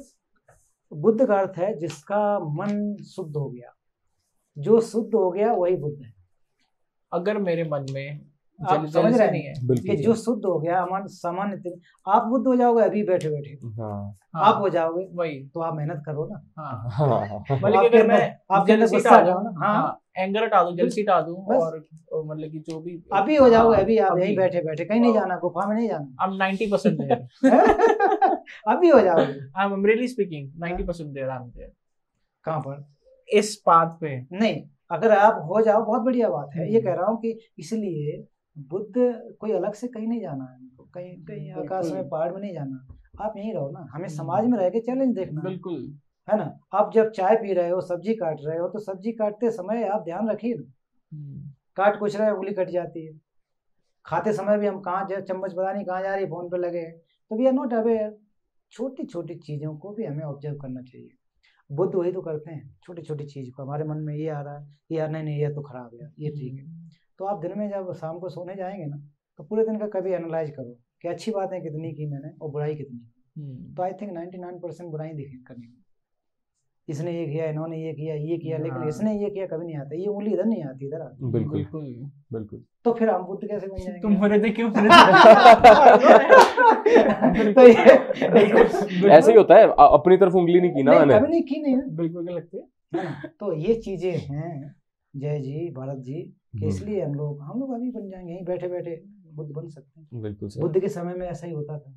बुद्ध का अर्थ है जिसका मन शुद्ध हो गया, जो शुद्ध हो गया वही बुद्ध है। अगर मेरे मन में आप समझ रहे नहीं है कि जो शुद्ध हो गया हमारा सामान्य, आप बुद्ध हो जाओगे अभी बैठे बैठे। हाँ, आप हो जाओगे वही, तो आप मेहनत करो ना। हाँ, हाँ, हाँ, बल्कि अगर मैं आप जलसी हटा दूं ना, हाँ एंगर हटा दूं, जलसी हटा दूं, और मतलब कि जो भी अभी हो जाओगे, अभी आप यही बैठे बैठे, कहीं नहीं जाना, गुफा में नहीं जाना, आप नाइंटी परसेंट देयर अभी हो जाओगे। I am really speaking ninety percent there, I am there. कहां पर? इस पाथ पे नहीं, अगर आप हो जाओ बहुत बढ़िया बात है। ये कह रहा हूँ कि इसलिए बुद्ध कोई अलग से कहीं नहीं जाना है, कहीं कहीं आकाश में पहाड़ में नहीं जाना, आप यहीं रहो ना। हमें समाज में रह के चैलेंज देखना, बिल्कुल है ना। आप जब चाय पी रहे हो, सब्जी काट रहे हो, तो सब्जी काटते समय आप ध्यान रखिए ना, काट कुछ रहे, उंगली कट जाती है, खाते समय भी हम कहाँ चम्मच पता नहीं कहाँ जा रही है, फोन पे लगे हैं, तो वी आर नॉट अवेयर। छोटी छोटी चीज़ों को भी हमें ऑब्जर्व करना चाहिए। बुद्ध वही तो करते हैं, छोटी छोटी चीज़ को हमारे मन में ये आ रहा है, ये यार नहीं नहीं ये तो खराब है, ये ठीक है। तो आप दिन में जब शाम को सोने जाएंगे ना, तो पूरे दिन का कभी एनालाइज करो कि अच्छी बातें कितनी की मैंने और बुराई कितनी की। तो I think ninety nine percent बुराई दिखे करने में, इसने ये किया, इन्होंने ये किया, ये किया, लेकिन इसने ये किया कभी नहीं आता, ये उंगली इधर नहीं आती, इधर आती। बिल्कुल बिल्कुल। तो फिर हम बुद्ध कैसे बन जाएंगे? तुम हो रहे थे क्यों? ऐसे ही होता है, अपनी तरफ उंगली नहीं की ना, मैंने कभी नहीं की, नहीं बिल्कुल लगते। तो ये चीजें हैं जय जी भारत जी, इसलिए हम लोग हम लोग अभी बन जाएंगे, यहीं बैठे बैठे बुद्ध बन सकते हैं। बिल्कुल। बुद्ध के समय में ऐसा ही होता था,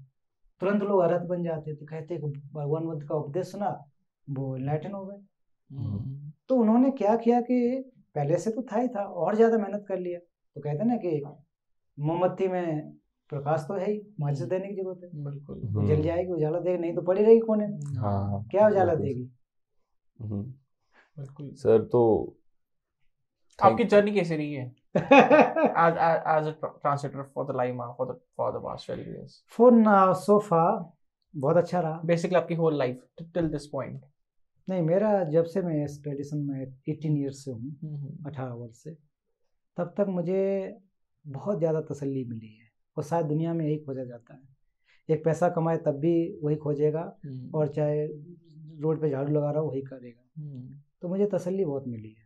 तुरंत लोग अरहत बन जाते थे, कहते भगवान बुद्ध का उपदेश सुना, वो इनलाइटन हो गए। तो उन्होंने क्या किया कि पहले से तो था ही था, और ज्यादा मेहनत कर लिया। तो कहते ना कि मोमबत्ती में प्रकाश तो है ही, माचिस देने की जरूरत है, बिल्कुल जल जाएगी, उजाला देगी, नहीं तो पड़ी रहेगी कोने में, क्या उजाला देगी। बिल्कुल सर। तो आपकी जर्नी कैसे रही है as as a translator for the Lama for the for the past twelve years? For now so far बहुत अच्छा रहा। बेसिकली आपकी whole life till this point? नहीं, मेरा जब से मैं इस ट्रेडिशन में अठारह ईयर्स से हूँ, अठारह वर्ष से, तब तक मुझे बहुत ज़्यादा तसल्ली मिली है। और शायद दुनिया में यही खोजा जाता है, एक पैसा कमाए तब भी वही खोजेगा, और चाहे रोड पे झाड़ू लगा रहा हो वही करेगा। तो मुझे तसल्ली बहुत मिली है,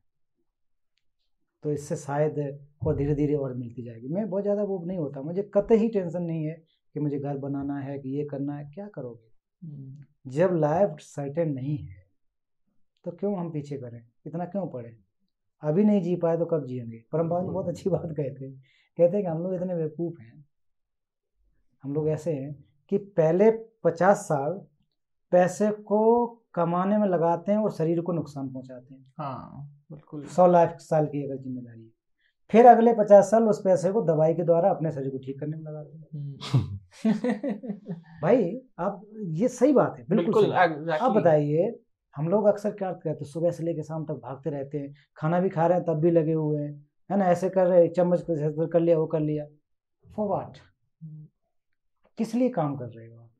तो इससे शायद और धीरे धीरे और मिलती जाएगी। मैं बहुत ज़्यादा वो नहीं होता, मुझे कतई टेंशन नहीं है कि मुझे घर बनाना है कि ये करना है, क्या करोगे। hmm. जब लाइफ सर्टेन नहीं है तो क्यों हम पीछे करें, इतना क्यों पड़े? अभी नहीं जी पाए तो कब जिएंगे? परम पावन बहुत अच्छी बात कहते हैं, कहते हैं कि हम लोग इतने बेवकूफ़ हैं, हम लोग ऐसे हैं कि पहले पचास साल पैसे को कमाने में लगाते हैं और शरीर को नुकसान पहुंचाते हैं। हाँ बिल्कुल। सौ लाइफ साल की अगर जिम्मेदारी है, फिर अगले पचास साल उस पैसे को दवाई के द्वारा अपने शरीर को ठीक करने में लगाते हैं। भाई आप ये सही बात है, बिल्कुल। आप बताइए, हम लोग अक्सर क्या करते हैं, सुबह से लेकर शाम तक भागते रहते हैं, खाना भी खा रहे हैं तब भी लगे हुए हैं, है ना, ऐसे कर रहे हैं, चम्मच को कर लिया वो कर लिया, फॉर व्हाट? किस लिए काम कर रहे हो आप?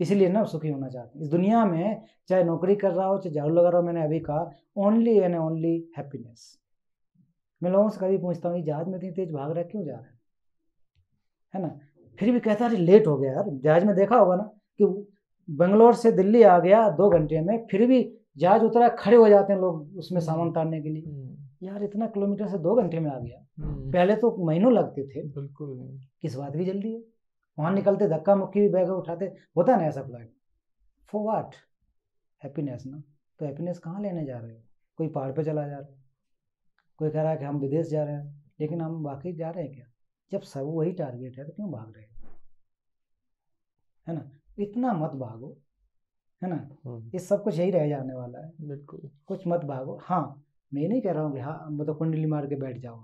इसीलिए ना सुखी होना चाहते हैं इस दुनिया में, चाहे नौकरी कर रहा हो चाहे झाड़ू लगा रहा हो। मैंने अभी कहा ओनली एंड ओनली हैप्पीनेस। मैं लोगों से कभी पूछता हूँ जहाज में इतनी तेज भाग रहा है क्यों जा रहा है, है ना, फिर भी कहता है लेट हो गया यार। जहाज में देखा होगा ना कि बंगलोर से दिल्ली आ गया दो घंटे में, फिर भी जहाज उतरा खड़े हो जाते हैं लोग उसमें सामान उतारने के लिए, यार इतना किलोमीटर से दो घंटे में आ गया, पहले तो महीनों लगते थे। बिल्कुल, किस बात की जल्दी है? वहाँ निकलते धक्का मुक्की भी बैग उठाते, होता ना ऐसा फ्लाइट, फॉर व्हाट? हैप्पीनेस ना। तो हैप्पीनेस कहाँ लेने जा रहे हो? कोई पहाड़ पर चला जा रहा है, कोई कह रहा है कि हम विदेश जा रहे हैं, लेकिन हम वाकई जा रहे हैं क्या? जब सब वही टारगेट है तो क्यों भाग रहे हैं, है ना? इतना मत भागो, है ना, ये सब कुछ यही रह जाने वाला है। बिल्कुल, कुछ मत भागो। हाँ, मैं नहीं कह रहा हूँ कि हाँ मतलब कुंडली मार के बैठ जाओ,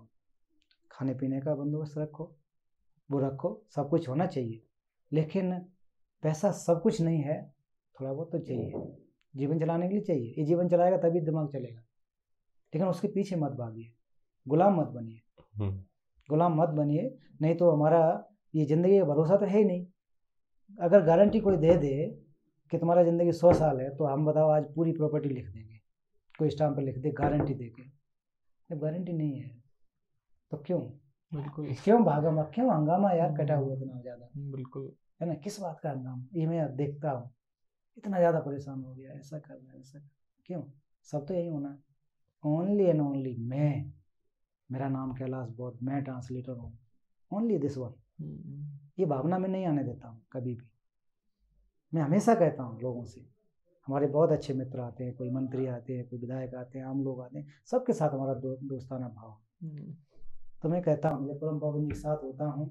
खाने पीने का बंदोबस्त रखो, वो रखो, सब कुछ होना चाहिए, लेकिन पैसा सब कुछ नहीं है, थोड़ा बहुत तो चाहिए, जीवन चलाने के लिए चाहिए। ये जीवन चलाएगा तभी दिमाग चलेगा, लेकिन उसके पीछे मत भागिए, गुलाम मत बनिए, गुलाम मत बनिए, नहीं तो हमारा ये ज़िंदगी का भरोसा तो है ही नहीं। अगर गारंटी कोई दे दे कि तुम्हारा ज़िंदगी सौ साल है, तो हम बताओ आज पूरी प्रॉपर्टी लिख देंगे, कोई स्टाम्प पर लिख दे गारंटी दे के, जब गारंटी नहीं है तो क्यों? बिल्कुल, क्यों भागमा, क्यों हंगामा यार कटा हुआ इतना ज़्यादा? बिल्कुल, है ना, किस बात का हंगामा? ये मैं देखता हूँ, इतना ज़्यादा परेशान हो गया, ऐसा कर रहा है, ऐसा क्यों? सब तो यही होना है। ओनली एंड ओनली मैं, मेरा नाम कैलाश बोध, मैं ट्रांसलेटर हूँ, ओनली दिस वन, ये भावना में नहीं आने देता हूँ कभी भी। मैं हमेशा कहता हूँ लोगों से, हमारे बहुत अच्छे मित्र आते हैं, कोई मंत्री आते हैं, कोई विधायक आते हैं, आम लोग आते हैं, सबके साथ हमारा दो, दोस्ताना भाव। तो मैं कहता हूँ जब परम पावन के साथ होता हूँ,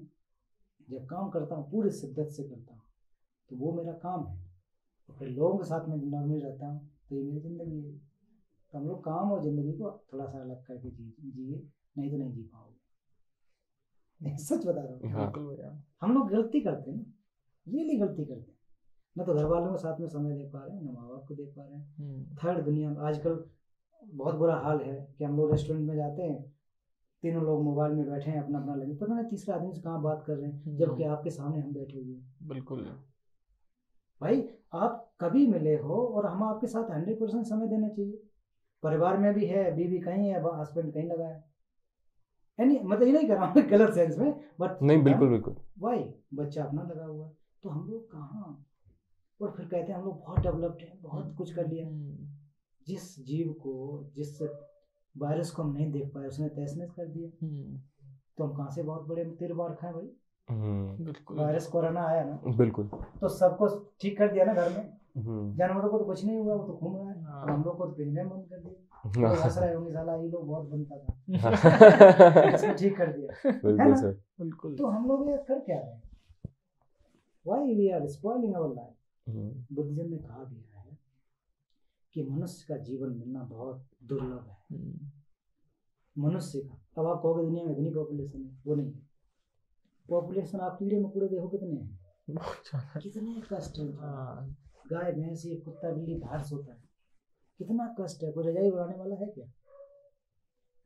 जब काम करता हूँ पूरी शिद्दत से करता हूँ, तो वो मेरा काम है। तो फिर लोगों के साथ मैं नॉर्मली रहता हूँ, तो ये मेरी ज़िंदगी है। तो हम लोग काम और ज़िंदगी को थोड़ा सा अलग करके जिए, नहीं तो नहीं जी पाओगे, सच बता रहा हूँ। हम लोग गलती करते हैं, रियली गलती करते हैं, न तो घर वालों के साथ में समय दे पा रहे हैं, न माँ बाप को दे पा रहे हैं। थर्ड दुनिया में आजकल बहुत बुरा हाल है कि हम लोग रेस्टोरेंट में जाते हैं, तीनों लोग मोबाइल में बैठे हैं अपना अपना लगे, पर मैंने तीसरे आदमी से कहाँ बात कर रहे हैं जबकि आपके सामने हम बैठे हुए हैं। बिल्कुल भाई, आप कभी मिले हो और हम आपके साथ हंड्रेड परसेंट समय देना चाहिए। परिवार में भी है, बीवी कहीं है, हस्बैंड कहीं लगा है, यानी मतलब ये नहीं कर रहा हूँ गलत सेंस में, बट नहीं बिल्कुल बिल्कुल भाई बच्चा अपना लगा हुआ है, तो हम लोग कहाँ। और फिर कहते हैं हम लोग बहुत डेवलप्ड हैं, बहुत कुछ कर लिया। जिस जीव को, जिस वायरस को हम नहीं देख पाए, उसने तहस नहस कर दिया, तो हम कहाँ से बहुत बड़े तीर मार खाएं भाई। बिल्कुल वायरस कोरोना आया ना, बिल्कुल तो सबको ठीक कर दिया ना घर में, जानवरों को तो कुछ नहीं हुआ, वो तो घूम रहा है, हम लोग को तो भेजने बंद कर दिया, हंस रहे होंगे साला ये लोग बहुत बनता था इसको ठीक कर दिया है ना। बिल्कुल तो हम लोग ये कर क्या रहे हैं, why we are spoiling our life. Buddhism में कहा गया है कि मनुष्य का जीवन मिलना बहुत दुर्लभ है, मनुष्य का। अब आप कहोगे दुनिया में इतनी पॉपुलेशन है, वो नहीं है पॉपुलेशन। आप कीड़े मकोड़े देखो कितने हैं, कितने कष्ट है। गाय भैंस ये कुत्ता बिल्ली बाहर सोता है, कितना कष्ट है। कोई रजाई उड़ाने वाला है क्या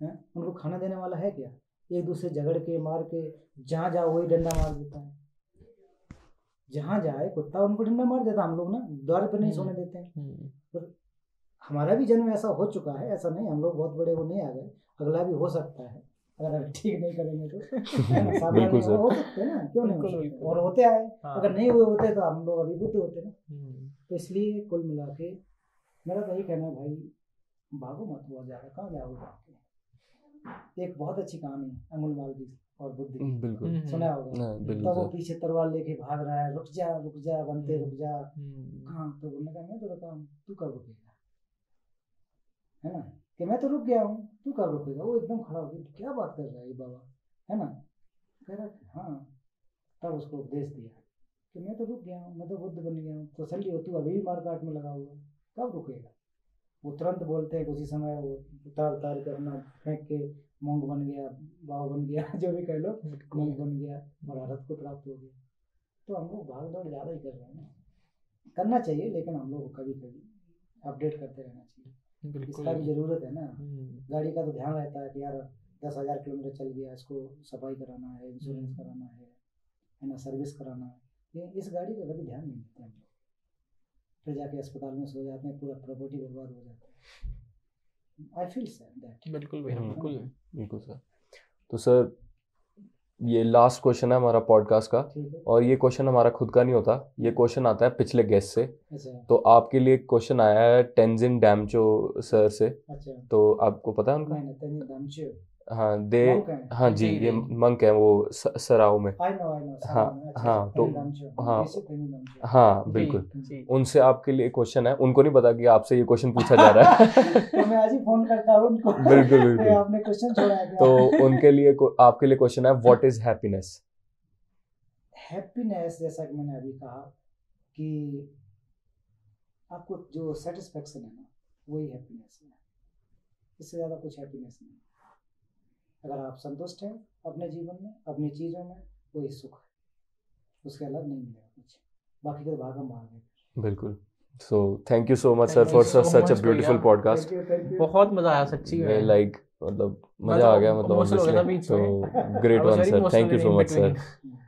है? उनको खाना देने वाला है क्या? एक दूसरे झगड़ के मार के जहाँ जाओ वही डंडा मार देता है, जहाँ जाए कुत्ता उनको डंडा मार देता। हम लोग ना द्वार पर नहीं सोने देते हैं, पर हमारा भी जन्म ऐसा हो चुका है। ऐसा नहीं हम लोग बहुत बड़े वो नहीं आ गए, अगला भी हो सकता है अगर ठीक नहीं करेंगे तो। बिल्कुल सर, हो सकते हैं ना, क्यों नहीं, और होते आए। अगर नहीं हुए होते तो हम लोग अभी बुद्ध होते ना। तो इसलिए कुल मिला के मेरा तो यही कहना है भाई, भागो मत बहुत ज़्यादा, कहाँ जाओगे जाके। एक बहुत अच्छी कहानी है अंगुलमाल की और बुद्ध की, बिल्कुल सुना होगा। तो वो पीछे तलवार लेके भाग रहा है, रुक जा रुक जा बनते रुक जा, कहाँ तो बोलने का मैं तो रुका हूँ, तू कब रुकेगा, है ना कि मैं तो रुक गया हूँ तू कब रुकेगा। वो एकदम खड़ा हो गया, क्या बात कर रहा है ये बाबा, है ना, कह रहा हाँ। तब उसको उपदेश दिया कि मैं तो रुक गया हूँ, मैं तो बुद्ध बन गया हूँ, तो सल्ली हो तू अभी भी मारकाट में लगा हुआ, कब रुकेगा। वो तुरंत बोलते हैं, उसी समय वो उतार उतार के अपना फेंक के मोंग बन गया, बाव बन गया, जो भी कह लो मोंग बन गया और भारत को प्राप्त हो गया। तो हम लोग भाग दौड़ ज़्यादा ही कर रहे हैं ना, करना चाहिए लेकिन हम लोग कभी कभी अपडेट करते रहना चाहिए, इसका भी ज़रूरत है ना। गाड़ी का तो ध्यान रहता है कि यार दस हज़ार किलोमीटर चल गया, इसको सफाई कराना है, इंश्योरेंस कराना है, है ना, सर्विस कराना है। इस गाड़ी का कभी ध्यान नहीं देते हम लोग, फिर जाके अस्पताल में सो जाते हैं, पूरा प्रॉपर्टी बर्बाद हो जाता है। I feel that. बिल्कुल भाई, बिल्कुल बिल्कुल सर। तो सर ये लास्ट क्वेश्चन है हमारा पॉडकास्ट का, और ये क्वेश्चन हमारा खुद का नहीं होता, ये क्वेश्चन आता है पिछले गेस्ट से। तो आपके लिए क्वेश्चन आया है तेंजिन डामचो सर से। तो आपको पता है उनका? हाँ दे हाँ जी, ये मंक है वो सराव में। हाँ हाँ तो हाँ हाँ बिल्कुल, उनसे आपके लिए क्वेश्चन है। उनको नहीं पता कि आपसे ये क्वेश्चन पूछा जा रहा है, तो मैं आज ही फोन करता हूँ उनको। बिल्कुल बिल्कुल, आपने क्वेश्चन छोड़ा है। तो उनके लिए आपके लिए क्वेश्चन है, व्हाट इज हैप्पीनेस? हैप्पीनेस जैसा कि मैंने अभी कहा कि आपको जो सेटिस्फेक्शन है ना वही हैप्पीनेस है, इससे ज़्यादा कुछ हैप्पीनेस नहीं। अगर आप संतुष्ट हैं अपने जीवन में, अपनी चीज़ों में, वही सुख है, उसके अलग नहीं मिलेगा कुछ, बाकी तो भागम भाग है। बिल्कुल। So thank you so much sir for such a beautiful podcast, बहुत मज़ा आया सच्ची में, लाइक मतलब मज़ा आ गया, मतलब great one sir, thank you so much sir.